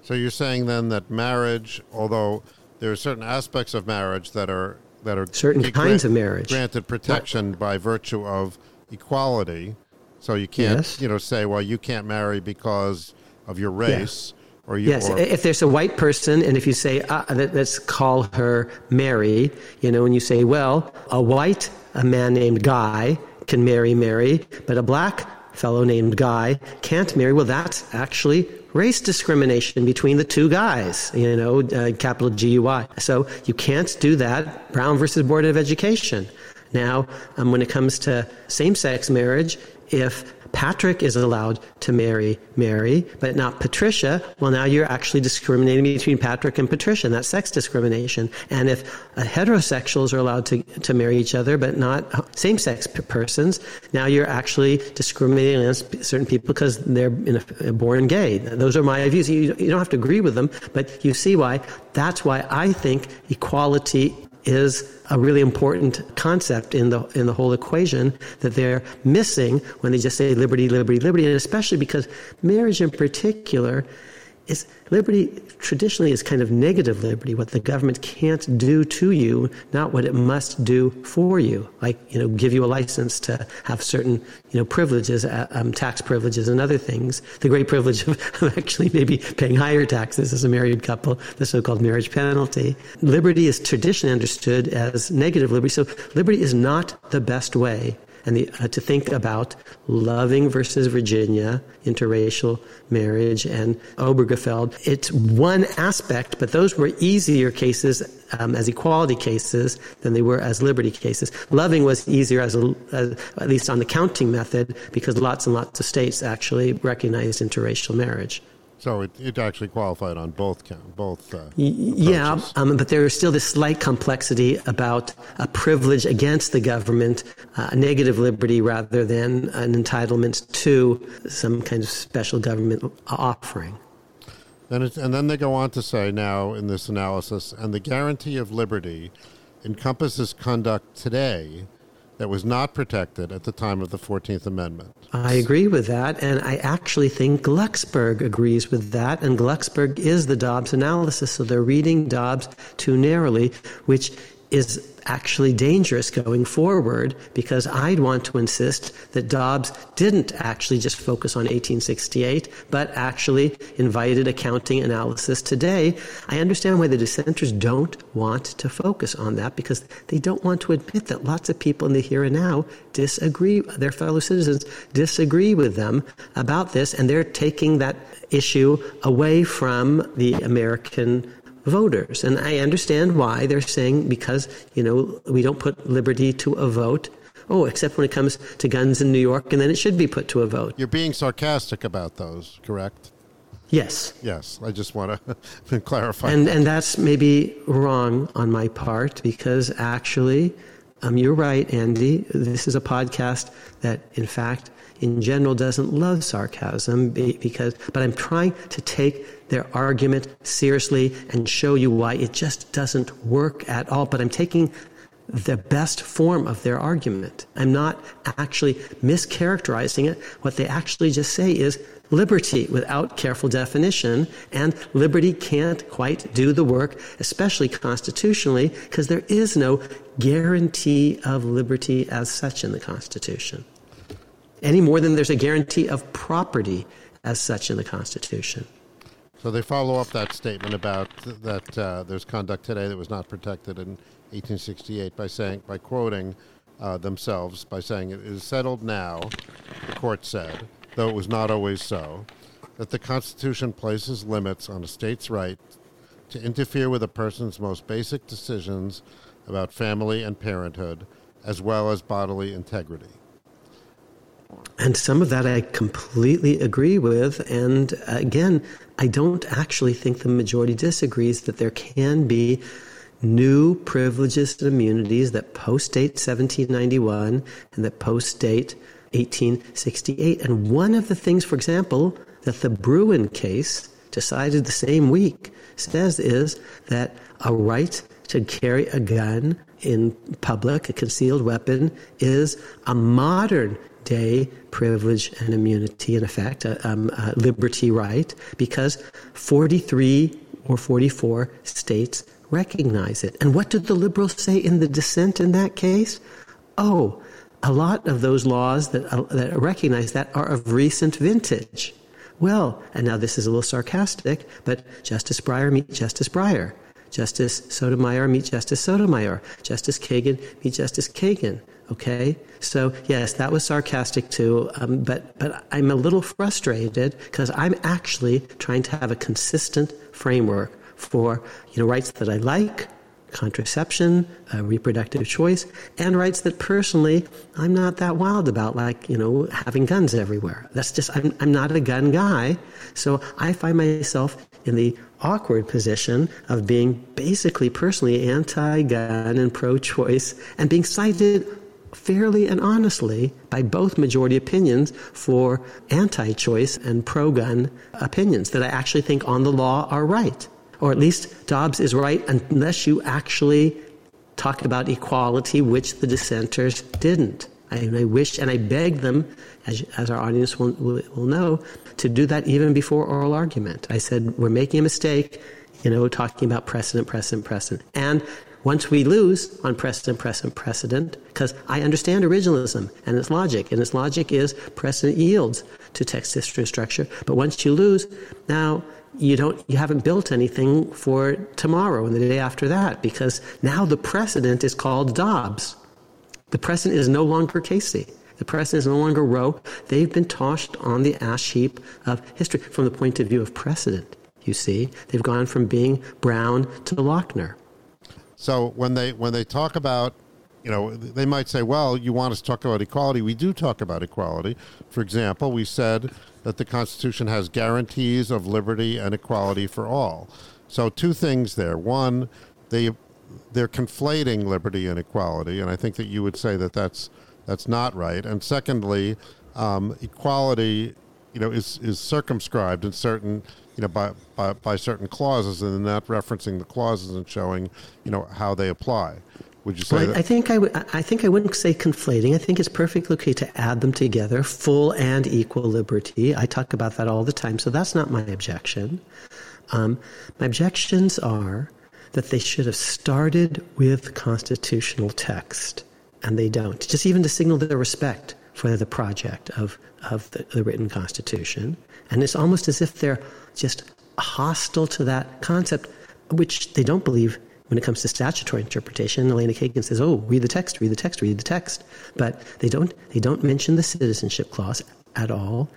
So you're saying then that marriage, although there are certain aspects of marriage that are that are certain kinds grant, of marriage granted protection right. by virtue of equality. So you can't, yes. you know, say, well, you can't marry because of your race, yeah. or you. Yes, or, if there's a white person, and if you say, uh, let's call her Mary, you know, and you say, well, a white a man named Guy can marry Mary, but a black fellow named Guy can't marry. Well, that's actually race discrimination between the two guys, you know, uh, capital G U I. So you can't do that. Brown versus Board of Education. Now, um, when it comes to same-sex marriage, if Patrick is allowed to marry Mary, but not Patricia, well, now you're actually discriminating between Patrick and Patricia, and that's sex discrimination. And if uh, heterosexuals are allowed to, to marry each other, but not same-sex p- persons, now you're actually discriminating against certain people because they're in a, born gay. Those are my views. You, you don't have to agree with them, but you see why. That's why I think equality is a really important concept in the in the whole equation that they're missing when they just say liberty, liberty, liberty, and especially because marriage in particular is liberty traditionally is kind of negative liberty, what the government can't do to you, not what it must do for you, like, you know, give you a license to have certain, you know, privileges, uh, um, tax privileges and other things. The great privilege of, of actually maybe paying higher taxes as a married couple, the so-called marriage penalty. Liberty is traditionally understood as negative liberty, so liberty is not the best way and the, uh, to think about Loving versus Virginia, interracial marriage, and Obergefell. It's one aspect, but those were easier cases um, as equality cases than they were as liberty cases. Loving was easier, as, a, as at least on the counting method, because lots and lots of states actually recognized interracial marriage. So it, it actually qualified on both count, both. Uh, yeah, um, but there is still this slight complexity about a privilege against the government, uh, negative liberty rather than an entitlement to some kind of special government offering. Then it's, and then they go on to say now in this analysis, and the guarantee of liberty encompasses conduct today that was not protected at the time of the fourteenth Amendment. I agree with that, and I actually think Glucksberg agrees with that, and Glucksberg is the Dobbs analysis, so they're reading Dobbs too narrowly, which is actually dangerous going forward, because I'd want to insist that Dobbs didn't actually just focus on eighteen sixty-eight, but actually invited a counting analysis today. I understand why the dissenters don't want to focus on that, because they don't want to admit that lots of people in the here and now disagree, their fellow citizens disagree with them about this, and they're taking that issue away from the American voters. And I understand why they're saying, because, you know, we don't put liberty to a vote. Oh, except when it comes to guns in New York, and then it should be put to a vote. You're being sarcastic about those, correct? Yes. Yes. I just want to clarify. And that. and that's maybe wrong on my part, because actually, um, you're right, Andy. This is a podcast that, in fact, in general doesn't love sarcasm, because, but I'm trying to take their argument seriously and show you why it just doesn't work at all. But I'm taking the best form of their argument. I'm not actually mischaracterizing it. What they actually just say is liberty without careful definition, and liberty can't quite do the work, especially constitutionally, because there is no guarantee of liberty as such in the Constitution, any more than there's a guarantee of property as such in the Constitution. So they follow up that statement about that uh, there's conduct today that was not protected in eighteen sixty-eight by saying, by quoting uh, themselves, by saying, it is settled now, the court said, though it was not always so, that the Constitution places limits on a state's right to interfere with a person's most basic decisions about family and parenthood, as well as bodily integrity. And some of that I completely agree with. And again, I don't actually think the majority disagrees that there can be new privileges and immunities that post-date seventeen ninety-one and that post-date eighteen sixty-eight. And one of the things, for example, that the Bruen case decided the same week says is that a right to carry a gun in public, a concealed weapon, is a modern day privilege and immunity, in effect, a, um, a liberty right, because forty-three or forty-four states recognize it. And what did the liberals say in the dissent in that case? Oh, a lot of those laws that, uh, that recognize that are of recent vintage. Well, and now this is a little sarcastic, but Justice Breyer meet Justice Breyer. Justice Sotomayor meet Justice Sotomayor. Justice Kagan meet Justice Kagan. Okay? So, yes, that was sarcastic too, um, but, but I'm a little frustrated because I'm actually trying to have a consistent framework for, you know, rights that I like, contraception, uh, reproductive choice, and rights that personally I'm not that wild about, like, you know, having guns everywhere. That's just, I'm, I'm not a gun guy. So I find myself in the awkward position of being basically personally anti-gun and pro-choice, and being cited fairly and honestly by both majority opinions for anti-choice and pro-gun opinions that I actually think on the law are right. Or at least Dobbs is right unless you actually talk about equality, which the dissenters didn't. I, I wish, and I beg them, as, as our audience will, will, will know, to do that even before oral argument. I said, we're making a mistake, you know, talking about precedent, precedent, precedent. And once we lose on precedent, precedent, precedent, because I understand originalism and its logic, and its logic is precedent yields to text, history, and structure. But once you lose, now you don't, you haven't built anything for tomorrow and the day after that, because now the precedent is called Dobbs. The precedent is no longer Casey. The precedent is no longer Roe. They've been tossed on the ash heap of history from the point of view of precedent, you see. They've gone from being Brown to Lochner. So when they when they talk about, you know, they might say, well, you want us to talk about equality. We do talk about equality. For example, we said that the Constitution has guarantees of liberty and equality for all. So two things there. One, they, they're conflating liberty and equality, and I think that you would say that that's That's not right. And secondly, um, equality, you know, is, is circumscribed in certain, you know, by, by by certain clauses, and not referencing the clauses and showing, you know, how they apply. Would you say well, that? I think I, w- I think I wouldn't say conflating. I think it's perfectly okay to add them together, full and equal liberty. I talk about that all the time, so that's not my objection. Um, my objections are that they should have started with constitutional text. And they don't, just even to signal their respect for the project of, of the, the written Constitution. And it's almost as if they're just hostile to that concept, which they don't believe when it comes to statutory interpretation. Elena Kagan says, oh, read the text, read the text, read the text. But they don't, they don't mention the citizenship clause at all.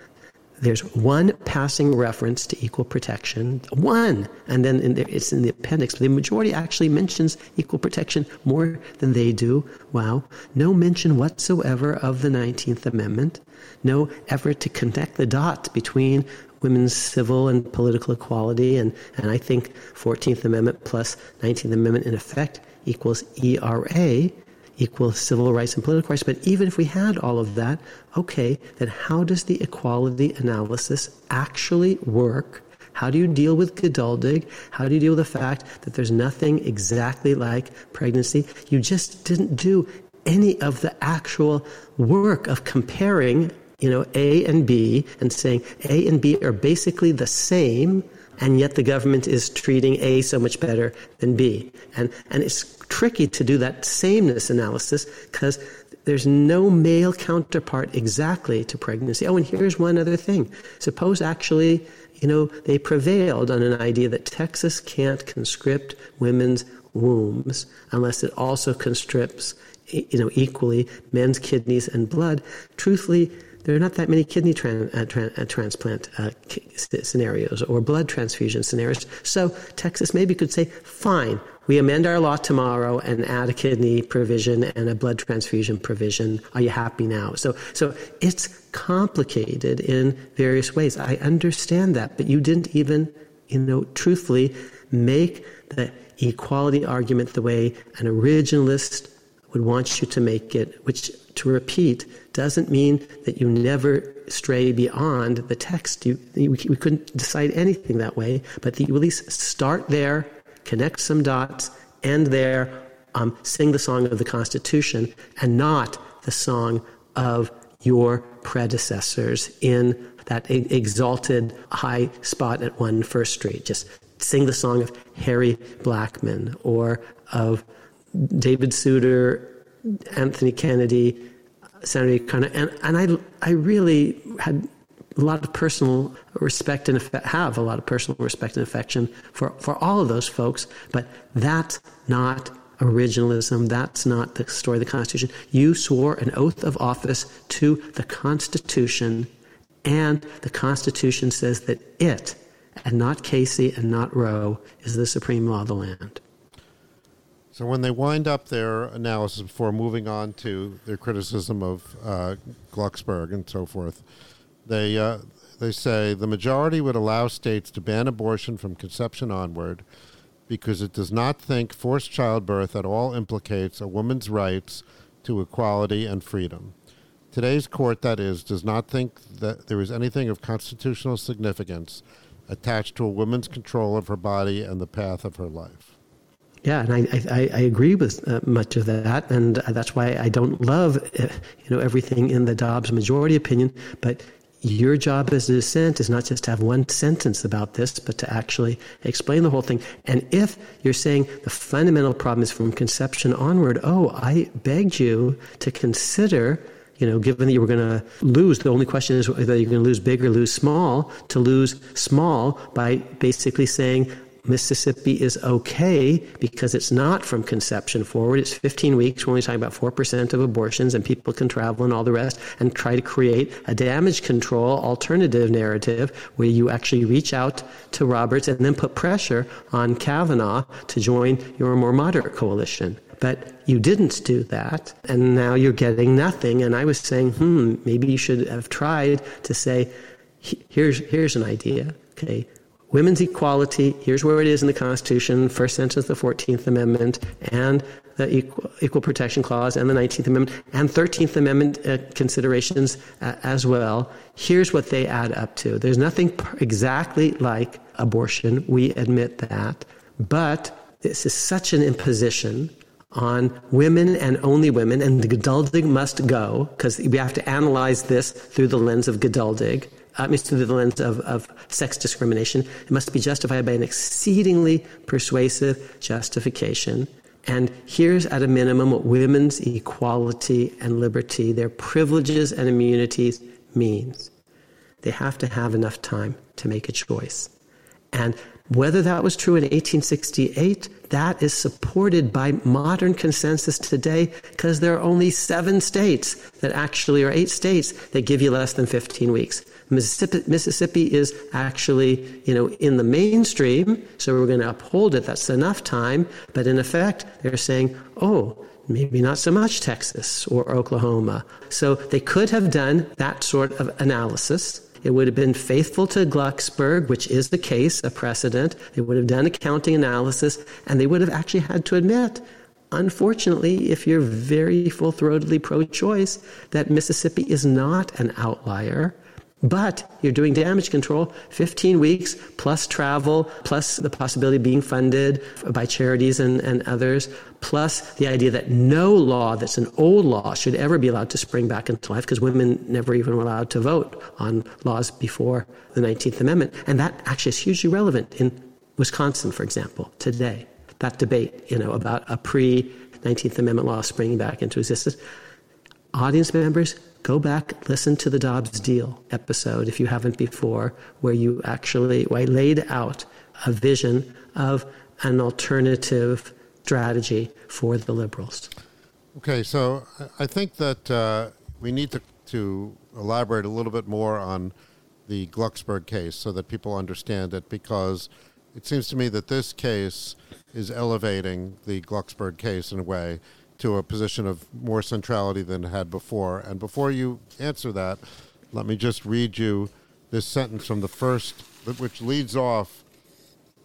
There's one passing reference to equal protection, one, and then in the, it's in the appendix. But the majority actually mentions equal protection more than they do. Wow. No mention whatsoever of the nineteenth Amendment. No effort to connect the dots between women's civil and political equality. And, and I think fourteenth Amendment plus nineteenth Amendment in effect equals E R A. Equal civil rights and political rights. But even if we had all of that, okay, then how does the equality analysis actually work? How do you deal with Geduldig? How do you deal with the fact that there's nothing exactly like pregnancy? You just didn't do any of the actual work of comparing, you know, A and B and saying A and B are basically the same, and yet the government is treating A so much better than B. And and it's tricky to do that sameness analysis because there's no male counterpart exactly to pregnancy. Oh, and here's one other thing. Suppose actually, you know, they prevailed on an idea that Texas can't conscript women's wombs unless it also conscripts, you know, equally men's kidneys and blood. Truthfully, there are not that many kidney tran- uh, tran- uh, transplant uh, k- scenarios or blood transfusion scenarios. So Texas maybe could say, fine, we amend our law tomorrow and add a kidney provision and a blood transfusion provision. Are you happy now? So so it's complicated in various ways. I understand that, but you didn't even, you know, truthfully make the equality argument the way an originalist would want you to make it, which, to repeat, doesn't mean that you never stray beyond the text. You, you, we couldn't decide anything that way, but that you at least start there, connect some dots, end there, um, sing the song of the Constitution, and not the song of your predecessors in that exalted high spot at One First Street. Just sing the song of Harry Blackman or of David Souter, Anthony Kennedy, Senator Connor, and, and I, I really had a lot of personal respect and have a lot of personal respect and affection for, for all of those folks, but that's not originalism. That's not the story of the Constitution. You swore an oath of office to the Constitution, and the Constitution says that it, and not Casey and not Roe, is the supreme law of the land. So when they wind up their analysis before moving on to their criticism of uh, Glucksberg and so forth, they uh, they say the majority would allow states to ban abortion from conception onward because it does not think forced childbirth at all implicates a woman's rights to equality and freedom. Today's court, that is, does not think that there is anything of constitutional significance attached to a woman's control of her body and the path of her life. Yeah, and I I, I agree with uh, much of that, and that's why I don't love uh, you know everything in the Dobbs majority opinion. But your job as a dissent is not just to have one sentence about this, but to actually explain the whole thing. And if you're saying the fundamental problem is from conception onward, oh, I begged you to consider, you know, given that you were going to lose, the only question is whether you're going to lose big or lose small. To lose small by basically saying, Mississippi is okay because it's not from conception forward. It's fifteen weeks. We're only talking about four percent of abortions, and people can travel and all the rest, and try to create a damage control alternative narrative where you actually reach out to Roberts and then put pressure on Kavanaugh to join your more moderate coalition. But you didn't do that, and now you're getting nothing. And I was saying, hmm, maybe you should have tried to say, here's here's an idea, okay? Women's equality, here's where it is in the Constitution, first sentence of the fourteenth Amendment, and the Equal, Equal Protection Clause, and the nineteenth Amendment, and thirteenth Amendment uh, considerations uh, as well. Here's what they add up to. There's nothing exactly like abortion. We admit that. But this is such an imposition on women and only women, and Geduldig must go, because we have to analyze this through the lens of Geduldig. Uh, it's through the lens of, of sex discrimination. It must be justified by an exceedingly persuasive justification. And here's, at a minimum, what women's equality and liberty, their privileges and immunities, means. They have to have enough time to make a choice. And whether that was true in eighteen sixty-eight, that is supported by modern consensus today, because there are only seven states that actually, or eight states, that give you less than fifteen weeks. Mississippi, Mississippi is actually, you know, in the mainstream, so we're going to uphold it. That's enough time. But in effect, they're saying, oh, maybe not so much Texas or Oklahoma. So they could have done that sort of analysis. It would have been faithful to Glucksberg, which is the case, a precedent. They would have done a counting analysis, and they would have actually had to admit, unfortunately, if you're very full-throatedly pro-choice, that Mississippi is not an outlier. But you're doing damage control, fifteen weeks, plus travel, plus the possibility of being funded by charities and, and others, plus the idea that no law that's an old law should ever be allowed to spring back into life, because women never even were allowed to vote on laws before the nineteenth Amendment. And that actually is hugely relevant in Wisconsin, for example, today. That debate, you know, about a pre-nineteenth Amendment law springing back into existence. Audience members, go back, listen to the Dobbs deal episode, if you haven't before, where you actually where I laid out a vision of an alternative strategy for the liberals. Okay, so I think that uh, we need to, to elaborate a little bit more on the Glucksberg case so that people understand it, because it seems to me that this case is elevating the Glucksberg case in a way to a position of more centrality than it had before. And before you answer that, let me just read you this sentence from the first, which leads off,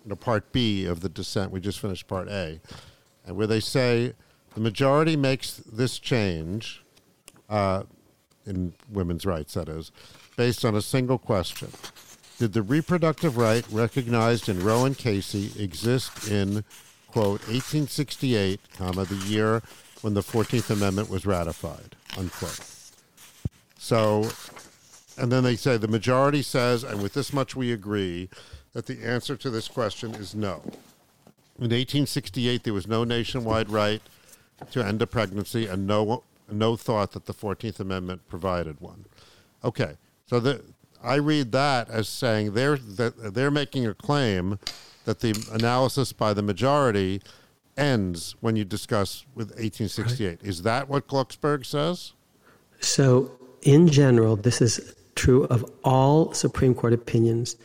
you know, part B of the dissent. We just finished part A, and where they say, the majority makes this change, uh, in women's rights, that is, based on a single question. Did the reproductive right recognized in Roe and Casey exist in, quote, eighteen sixty-eight, comma, the year when the fourteenth Amendment was ratified, unquote. So, and then they say the majority says, and with this much we agree, that the answer to this question is no. In eighteen sixty-eight, there was no nationwide right to end a pregnancy, and no no thought that the fourteenth Amendment provided one. Okay, so the, I read that as saying they're that they're making a claim that the analysis by the majority ends when you discuss with eighteen sixty-eight. Right. Is that what Glucksberg says? So, in general, this is true of all Supreme Court opinions.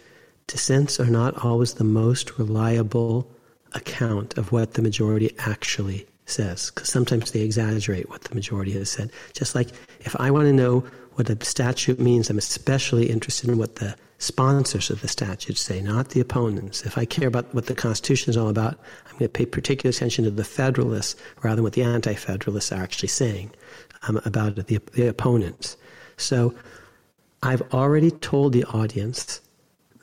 Dissents are not always the most reliable account of what the majority actually says, because sometimes they exaggerate what the majority has said. Just like if I want to know what a statute means, I'm especially interested in what the sponsors of the statute say, not the opponents. If I care about what the Constitution is all about, I'm going to pay particular attention to the Federalists rather than what the Anti-Federalists are actually saying um, about the, the opponents. So I've already told the audience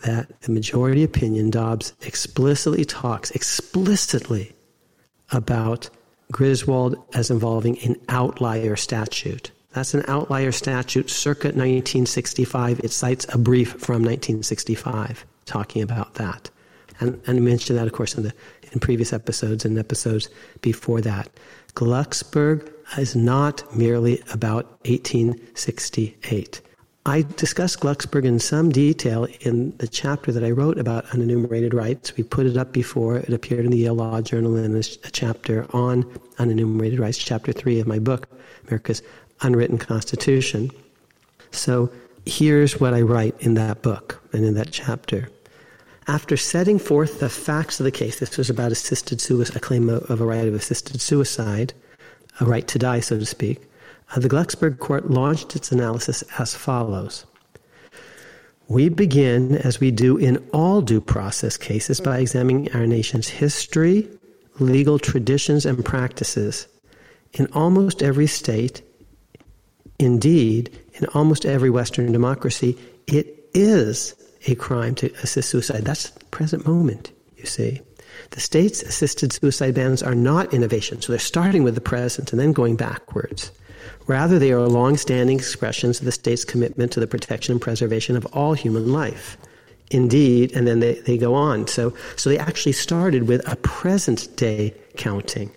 that the majority opinion, Dobbs, explicitly talks explicitly about Griswold as involving an outlier statute. That's an outlier statute, circa nineteen sixty-five. It cites a brief from nineteen sixty-five talking about that. And, and I mentioned that, of course, in the in previous episodes and episodes before that. Glucksberg is not merely about eighteen sixty-eight. I discuss Glucksberg in some detail in the chapter that I wrote about unenumerated rights. We put it up before. It appeared in the Yale Law Journal in a chapter on unenumerated rights, chapter three of my book, America's Unwritten Constitution. So here's what I write in that book and in that chapter. After setting forth the facts of the case, this was about assisted suicide, a claim of a right of assisted suicide, a right to die, so to speak, Uh, the Glucksberg Court launched its analysis as follows. We begin, as we do in all due process cases, by examining our nation's history, legal traditions, and practices. In almost every state, indeed, in almost every Western democracy, it is a crime to assist suicide. That's the present moment, you see. The state's assisted suicide bans are not innovations, so they're starting with the present and then going backwards. Rather, they are long-standing expressions of the state's commitment to the protection and preservation of all human life. Indeed, and then they, they go on. So, so they actually started with a present-day counting.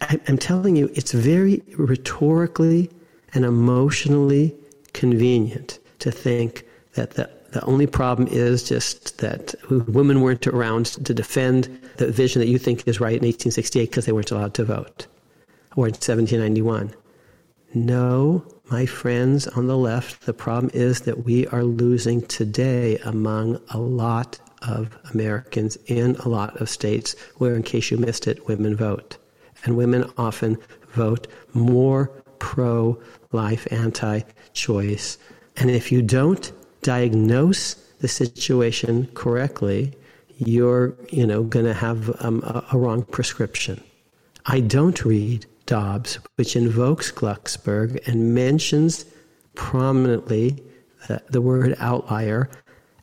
I, I'm telling you, it's very rhetorically and emotionally convenient to think that the, the only problem is just that women weren't around to defend the vision that you think is right in eighteen sixty-eight because they weren't allowed to vote, or in seventeen ninety-one. No, my friends on the left, the problem is that we are losing today among a lot of Americans in a lot of states where, in case you missed it, women vote. And women often vote more pro-life, anti-choice. And if you don't diagnose the situation correctly, you're, you know, going to have um, a, a wrong prescription. I don't read Dobbs, which invokes Glucksberg and mentions prominently the, the word outlier,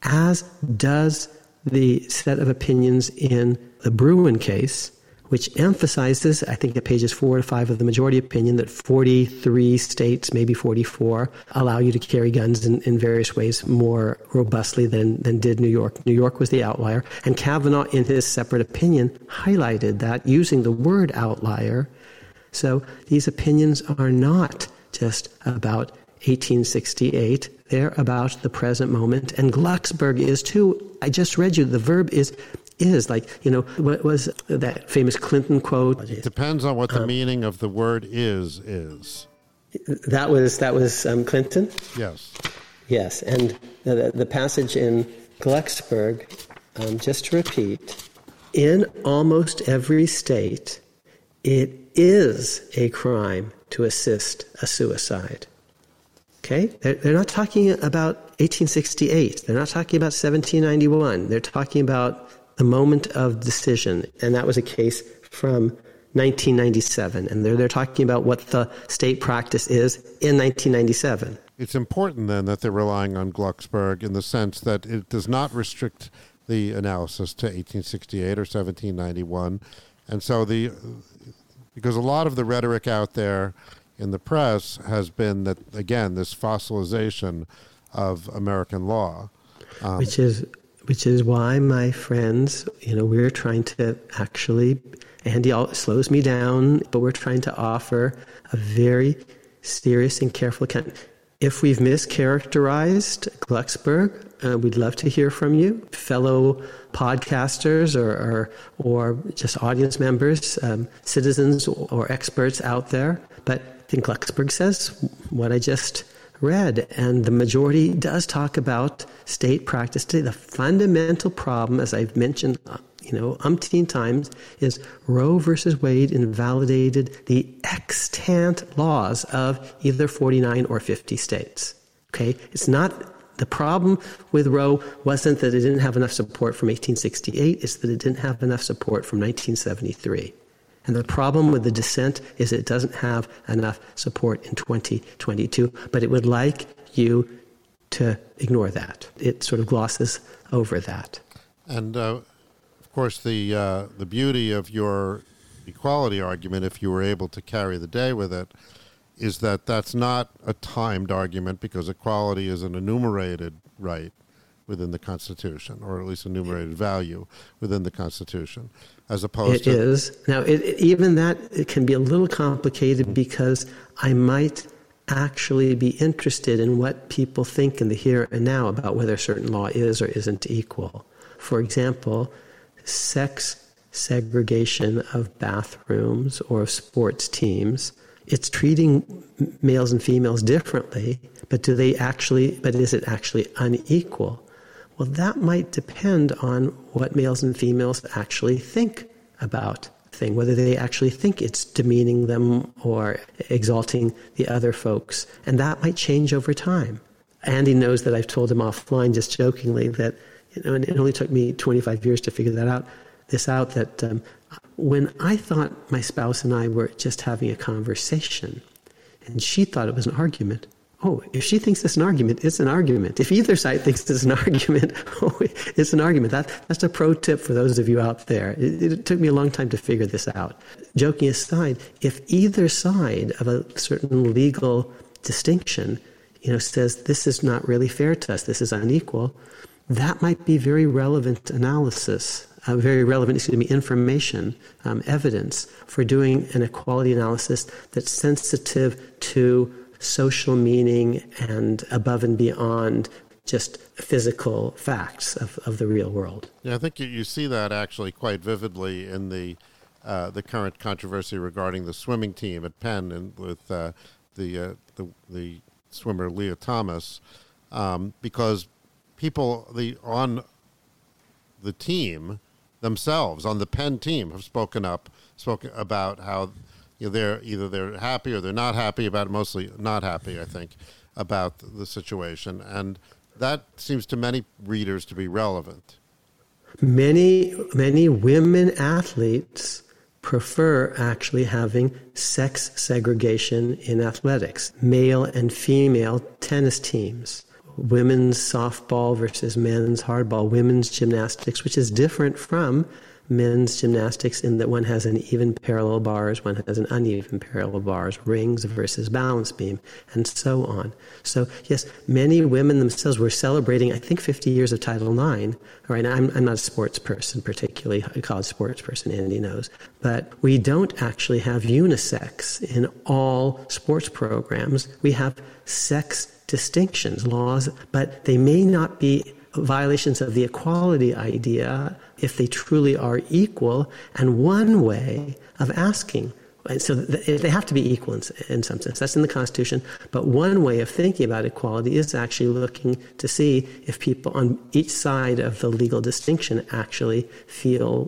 as does the set of opinions in the Bruen case, which emphasizes, I think at pages four to five of the majority opinion, that forty-three states, maybe forty-four, allow you to carry guns in, in various ways more robustly than, than did New York. New York was the outlier, and Kavanaugh, in his separate opinion, highlighted that using the word outlier. So these opinions are not just about eighteen sixty-eight. They're about the present moment. And Glucksberg is too. I just read you the verb is, is like, you know, what was that famous Clinton quote? It depends on what the um, meaning of the word is, is. That was, that was um, Clinton? Yes. Yes. And the, the passage in Glucksberg, um, just to repeat, in almost every state, it is a crime to assist a suicide. Okay? They're, they're not talking about eighteen sixty-eight. They're not talking about seventeen ninety-one. They're talking about the moment of decision. And that was a case from nineteen ninety-seven. And they're, they're talking about what the state practice is in nineteen ninety-seven. It's important, then, that they're relying on Glucksberg in the sense that it does not restrict the analysis to eighteen sixty-eight or seventeen ninety-one. And so the... Because a lot of the rhetoric out there in the press has been that, again, this fossilization of American law. Um, which is which is why, my friends, you know, we're trying to actually, Andy slows me down, but we're trying to offer a very serious and careful account. If we've mischaracterized Glucksberg, uh, we'd love to hear from you, fellow podcasters or or, or just audience members, um, citizens or experts out there. But I think Glucksberg says what I just read, and the majority does talk about state practice today. The fundamental problem, as I've mentioned, you know, umpteen times, is Roe versus Wade invalidated the extant laws of either forty-nine or fifty states. Okay, it's not the problem with Roe wasn't that it didn't have enough support from eighteen sixty-eight; it's that it didn't have enough support from nineteen seventy-three. And the problem with the dissent is it doesn't have enough support in twenty twenty-two. But it would like you to ignore that. It sort of glosses over that. And. Uh Of course, the uh, the beauty of your equality argument, if you were able to carry the day with it, is that that's not a timed argument because equality is an enumerated right within the Constitution, or at least enumerated value within the Constitution, as opposed to... It is. Now, it, even that, it can be a little complicated because I might actually be interested in what people think in the here and now about whether a certain law is or isn't equal. For example, sex segregation of bathrooms or of sports teams. It's treating males and females differently, but do they actually, but is it actually unequal? Well, that might depend on what males and females actually think about thing, whether they actually think it's demeaning them or exalting the other folks. And that might change over time. Andy knows that I've told him offline just jokingly that, you know, and it only took me twenty-five years to figure that out, this out, that um, when I thought my spouse and I were just having a conversation and she thought it was an argument, oh, if she thinks it's an argument, it's an argument. If either side thinks it's an argument, oh, it's an argument. That, that's a pro tip for those of you out there. It, it took me a long time to figure this out. Joking aside, if either side of a certain legal distinction, you know, says this is not really fair to us, this is unequal, that might be very relevant analysis, uh, very relevant, excuse me, information, um, evidence for doing an equality analysis that's sensitive to social meaning and above and beyond just physical facts of, of the real world. Yeah, I think you, you see that actually quite vividly in the uh, the current controversy regarding the swimming team at Penn and with uh, the, uh, the the swimmer Leah Thomas, um, because people the on the team themselves on the Penn team have spoken up, spoken about how. You know, they're either they're happy or they're not happy about it, mostly not happy, I think, about the situation. And that seems to many readers to be relevant. Many, many women athletes prefer actually having sex segregation in athletics, male and female tennis teams, women's softball versus men's hardball, women's gymnastics, which is different from men's gymnastics in that one has an even parallel bars, one has an uneven parallel bars, rings versus balance beam, and so on. So, yes, many women themselves were celebrating, I think, fifty years of Title nine. All right, I'm, I'm not a sports person, particularly a college sports person, Andy knows, but we don't actually have unisex in all sports programs. We have sex distinctions, laws, but they may not be violations of the equality idea if they truly are equal. And one way of asking, so they have to be equal in some sense, that's in the Constitution, but one way of thinking about equality is actually looking to see if people on each side of the legal distinction actually feel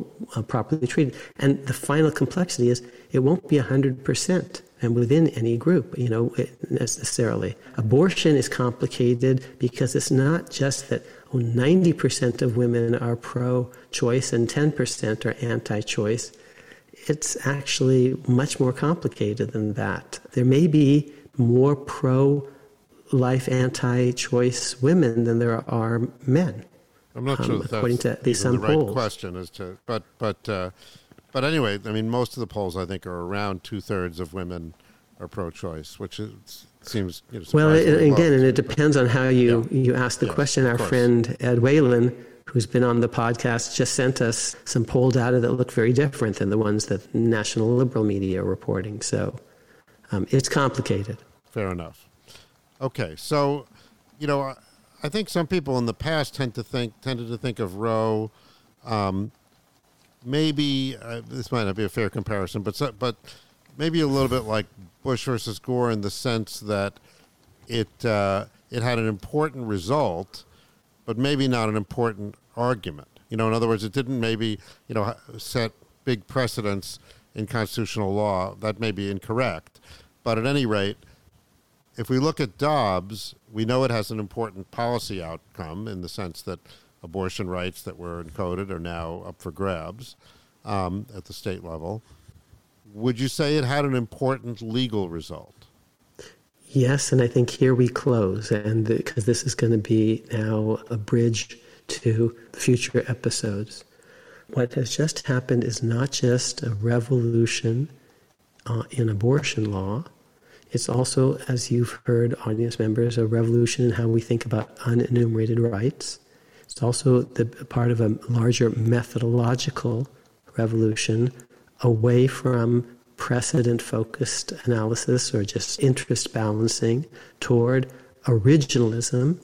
properly treated. And the final complexity is it won't be one hundred percent. And within any group, you know, necessarily. Abortion is complicated because it's not just that oh, ninety percent of women are pro-choice and ten percent are anti-choice. It's actually much more complicated than that. There may be more pro-life, anti-choice women than there are men. I'm not um, sure that according that's to these some the right polls. Question as to, but but. Uh, But anyway, I mean, most of the polls, I think, are around two-thirds of women are pro-choice, which is, seems, you know, well, it, again, low. And it depends on how you, yeah. you ask the yes, question. Our friend Ed Whalen, who's been on the podcast, just sent us some poll data that looked very different than the ones that national liberal media are reporting. So um, it's complicated. Fair enough. Okay. So, you know, I, I think some people in the past tend to think tended to think of Roe um maybe uh, this might not be a fair comparison, but so, but maybe a little bit like Bush versus Gore in the sense that it uh, it had an important result, but maybe not an important argument. You know, in other words, it didn't maybe you know set big precedents in constitutional law. That may be incorrect, but at any rate, if we look at Dobbs, we know it has an important policy outcome in the sense that abortion rights that were encoded are now up for grabs um, at the state level. Would you say it had an important legal result? Yes, and I think here we close, and because this is going to be now a bridge to future episodes. What has just happened is not just a revolution uh, in abortion law. It's also, as you've heard, audience members, a revolution in how we think about unenumerated rights. It's also the part of a larger methodological revolution away from precedent-focused analysis or just interest balancing toward originalism,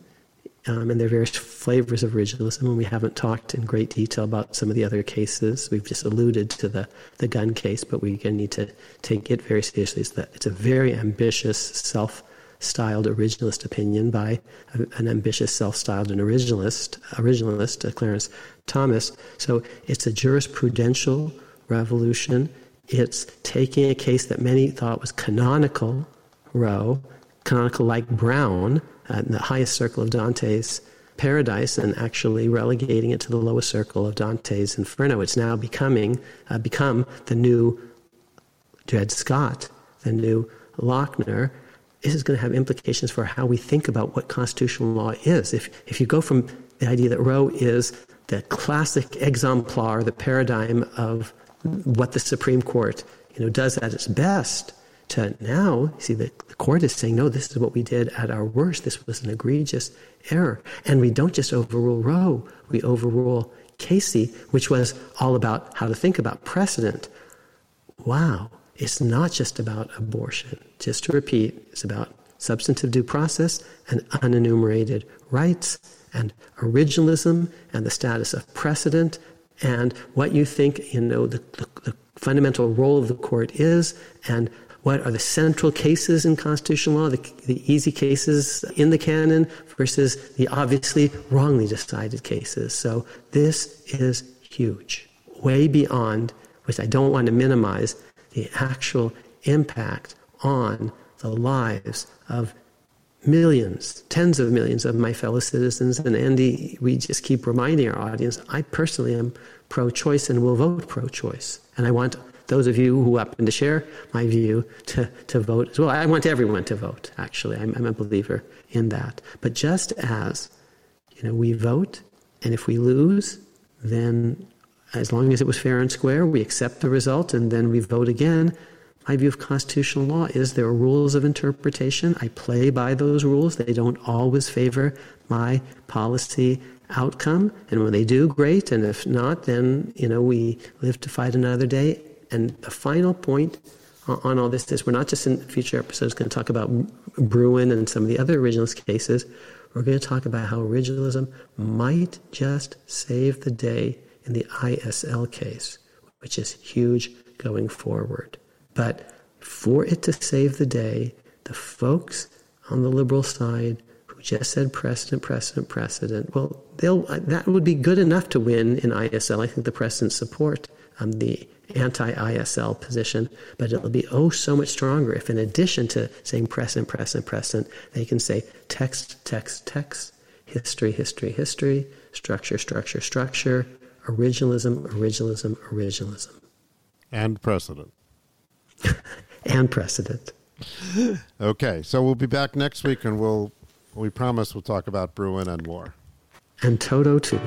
um, and there are various flavors of originalism, and we haven't talked in great detail about some of the other cases. We've just alluded to the, the gun case, but we again need to take it very seriously. It's, that it's a very ambitious, self-styled originalist opinion by an ambitious, self-styled and originalist, originalist, Clarence Thomas. So it's a jurisprudential revolution. It's taking a case that many thought was canonical, Roe, canonical like Brown, uh, in the highest circle of Dante's Paradise, and actually relegating it to the lowest circle of Dante's Inferno. It's now becoming uh, become the new Dred Scott, the new Lochner. This is going to have implications for how we think about what constitutional law is. If if you go from the idea that Roe is the classic exemplar, the paradigm of what the Supreme Court, you know, does at its best, to now, you see, the, the court is saying, no, this is what we did at our worst. This was an egregious error. And we don't just overrule Roe. We overrule Casey, which was all about how to think about precedent. Wow. It's not just about abortion. Just to repeat, it's about substantive due process and unenumerated rights and originalism and the status of precedent and what you think, you know, the, the, the fundamental role of the court is, and what are the central cases in constitutional law, the, the easy cases in the canon versus the obviously wrongly decided cases. So this is huge, way beyond, which I don't want to minimize, the actual impact on the lives of millions, tens of millions of my fellow citizens. And Andy, we just keep reminding our audience, I personally am pro-choice and will vote pro-choice. And I want those of you who happen to share my view to, to vote as well. I want everyone to vote, actually. I'm, I'm a believer in that. But just as, you know, we vote, and if we lose, then as long as it was fair and square, we accept the result and then we vote again. My view of constitutional law is there are rules of interpretation. I play by those rules. They don't always favor my policy outcome. And when they do, great. And if not, then, you know, we live to fight another day. And the final point on all this is we're not just in future episodes going to talk about Bruen and some of the other originalist cases. We're going to talk about how originalism might just save the day in the I S L case, which is huge going forward. But for it to save the day, the folks on the liberal side who just said precedent, precedent, precedent, well, they'll that would be good enough to win in I S L. I think the precedents support um, the anti-I S L position, but it'll be oh so much stronger if in addition to saying precedent, precedent, precedent, they can say text, text, text, history, history, history, structure, structure, structure, originalism, originalism, originalism. And precedent. And precedent. Okay, so we'll be back next week, and we'll, we promise we'll talk about Bruen and more. And Toto, too.